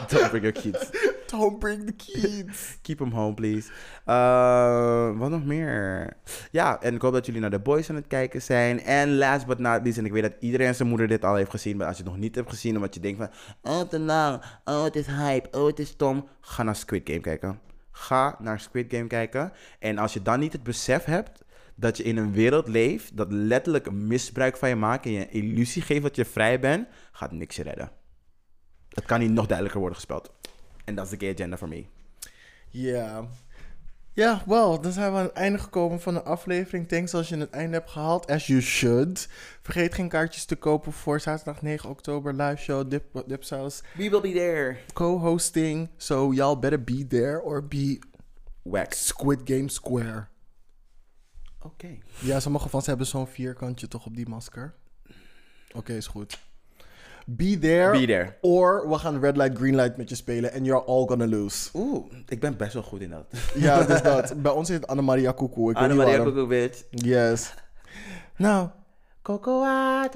Don't bring your kids. Don't bring the kids. Keep them home, please. Wat nog meer? Ja, en ik hoop dat jullie naar The Boys aan het kijken zijn. En last but not least, en ik weet dat iedereen zijn moeder dit al heeft gezien. Maar als je het nog niet hebt gezien, omdat je denkt van... Oh, te lang. Oh, het is hype. Oh, het is stom. Ga naar Squid Game kijken. En als je dan niet het besef hebt... dat je in een wereld leeft... dat letterlijk misbruik van je maakt... en je een illusie geeft dat je vrij bent... gaat niks je redden. Het kan niet nog duidelijker worden gespeld. En dat is de gay agenda voor mij. Ja. Ja, wel. Dan zijn we aan het einde gekomen van de aflevering. Thanks als je het einde hebt gehaald. As you should. Vergeet geen kaartjes te kopen voor zaterdag 9 oktober. Live show, Dipsaus. We will be there. Co-hosting. So y'all better be there or be... Wack. Squid Game Square. Oké. Okay. Ja, sommige van ze hebben zo'n vierkantje toch op die masker. Oké, is goed. Be there. Or we gaan red light, green light met je spelen. And you're all gonna lose. Oeh, ik ben best wel goed in dat. Ja, dus dat. Bij ons is het Anne-Maria Koekoe. Anne-Maria Koekoe, bitch. Yes. Nou. Kokoa.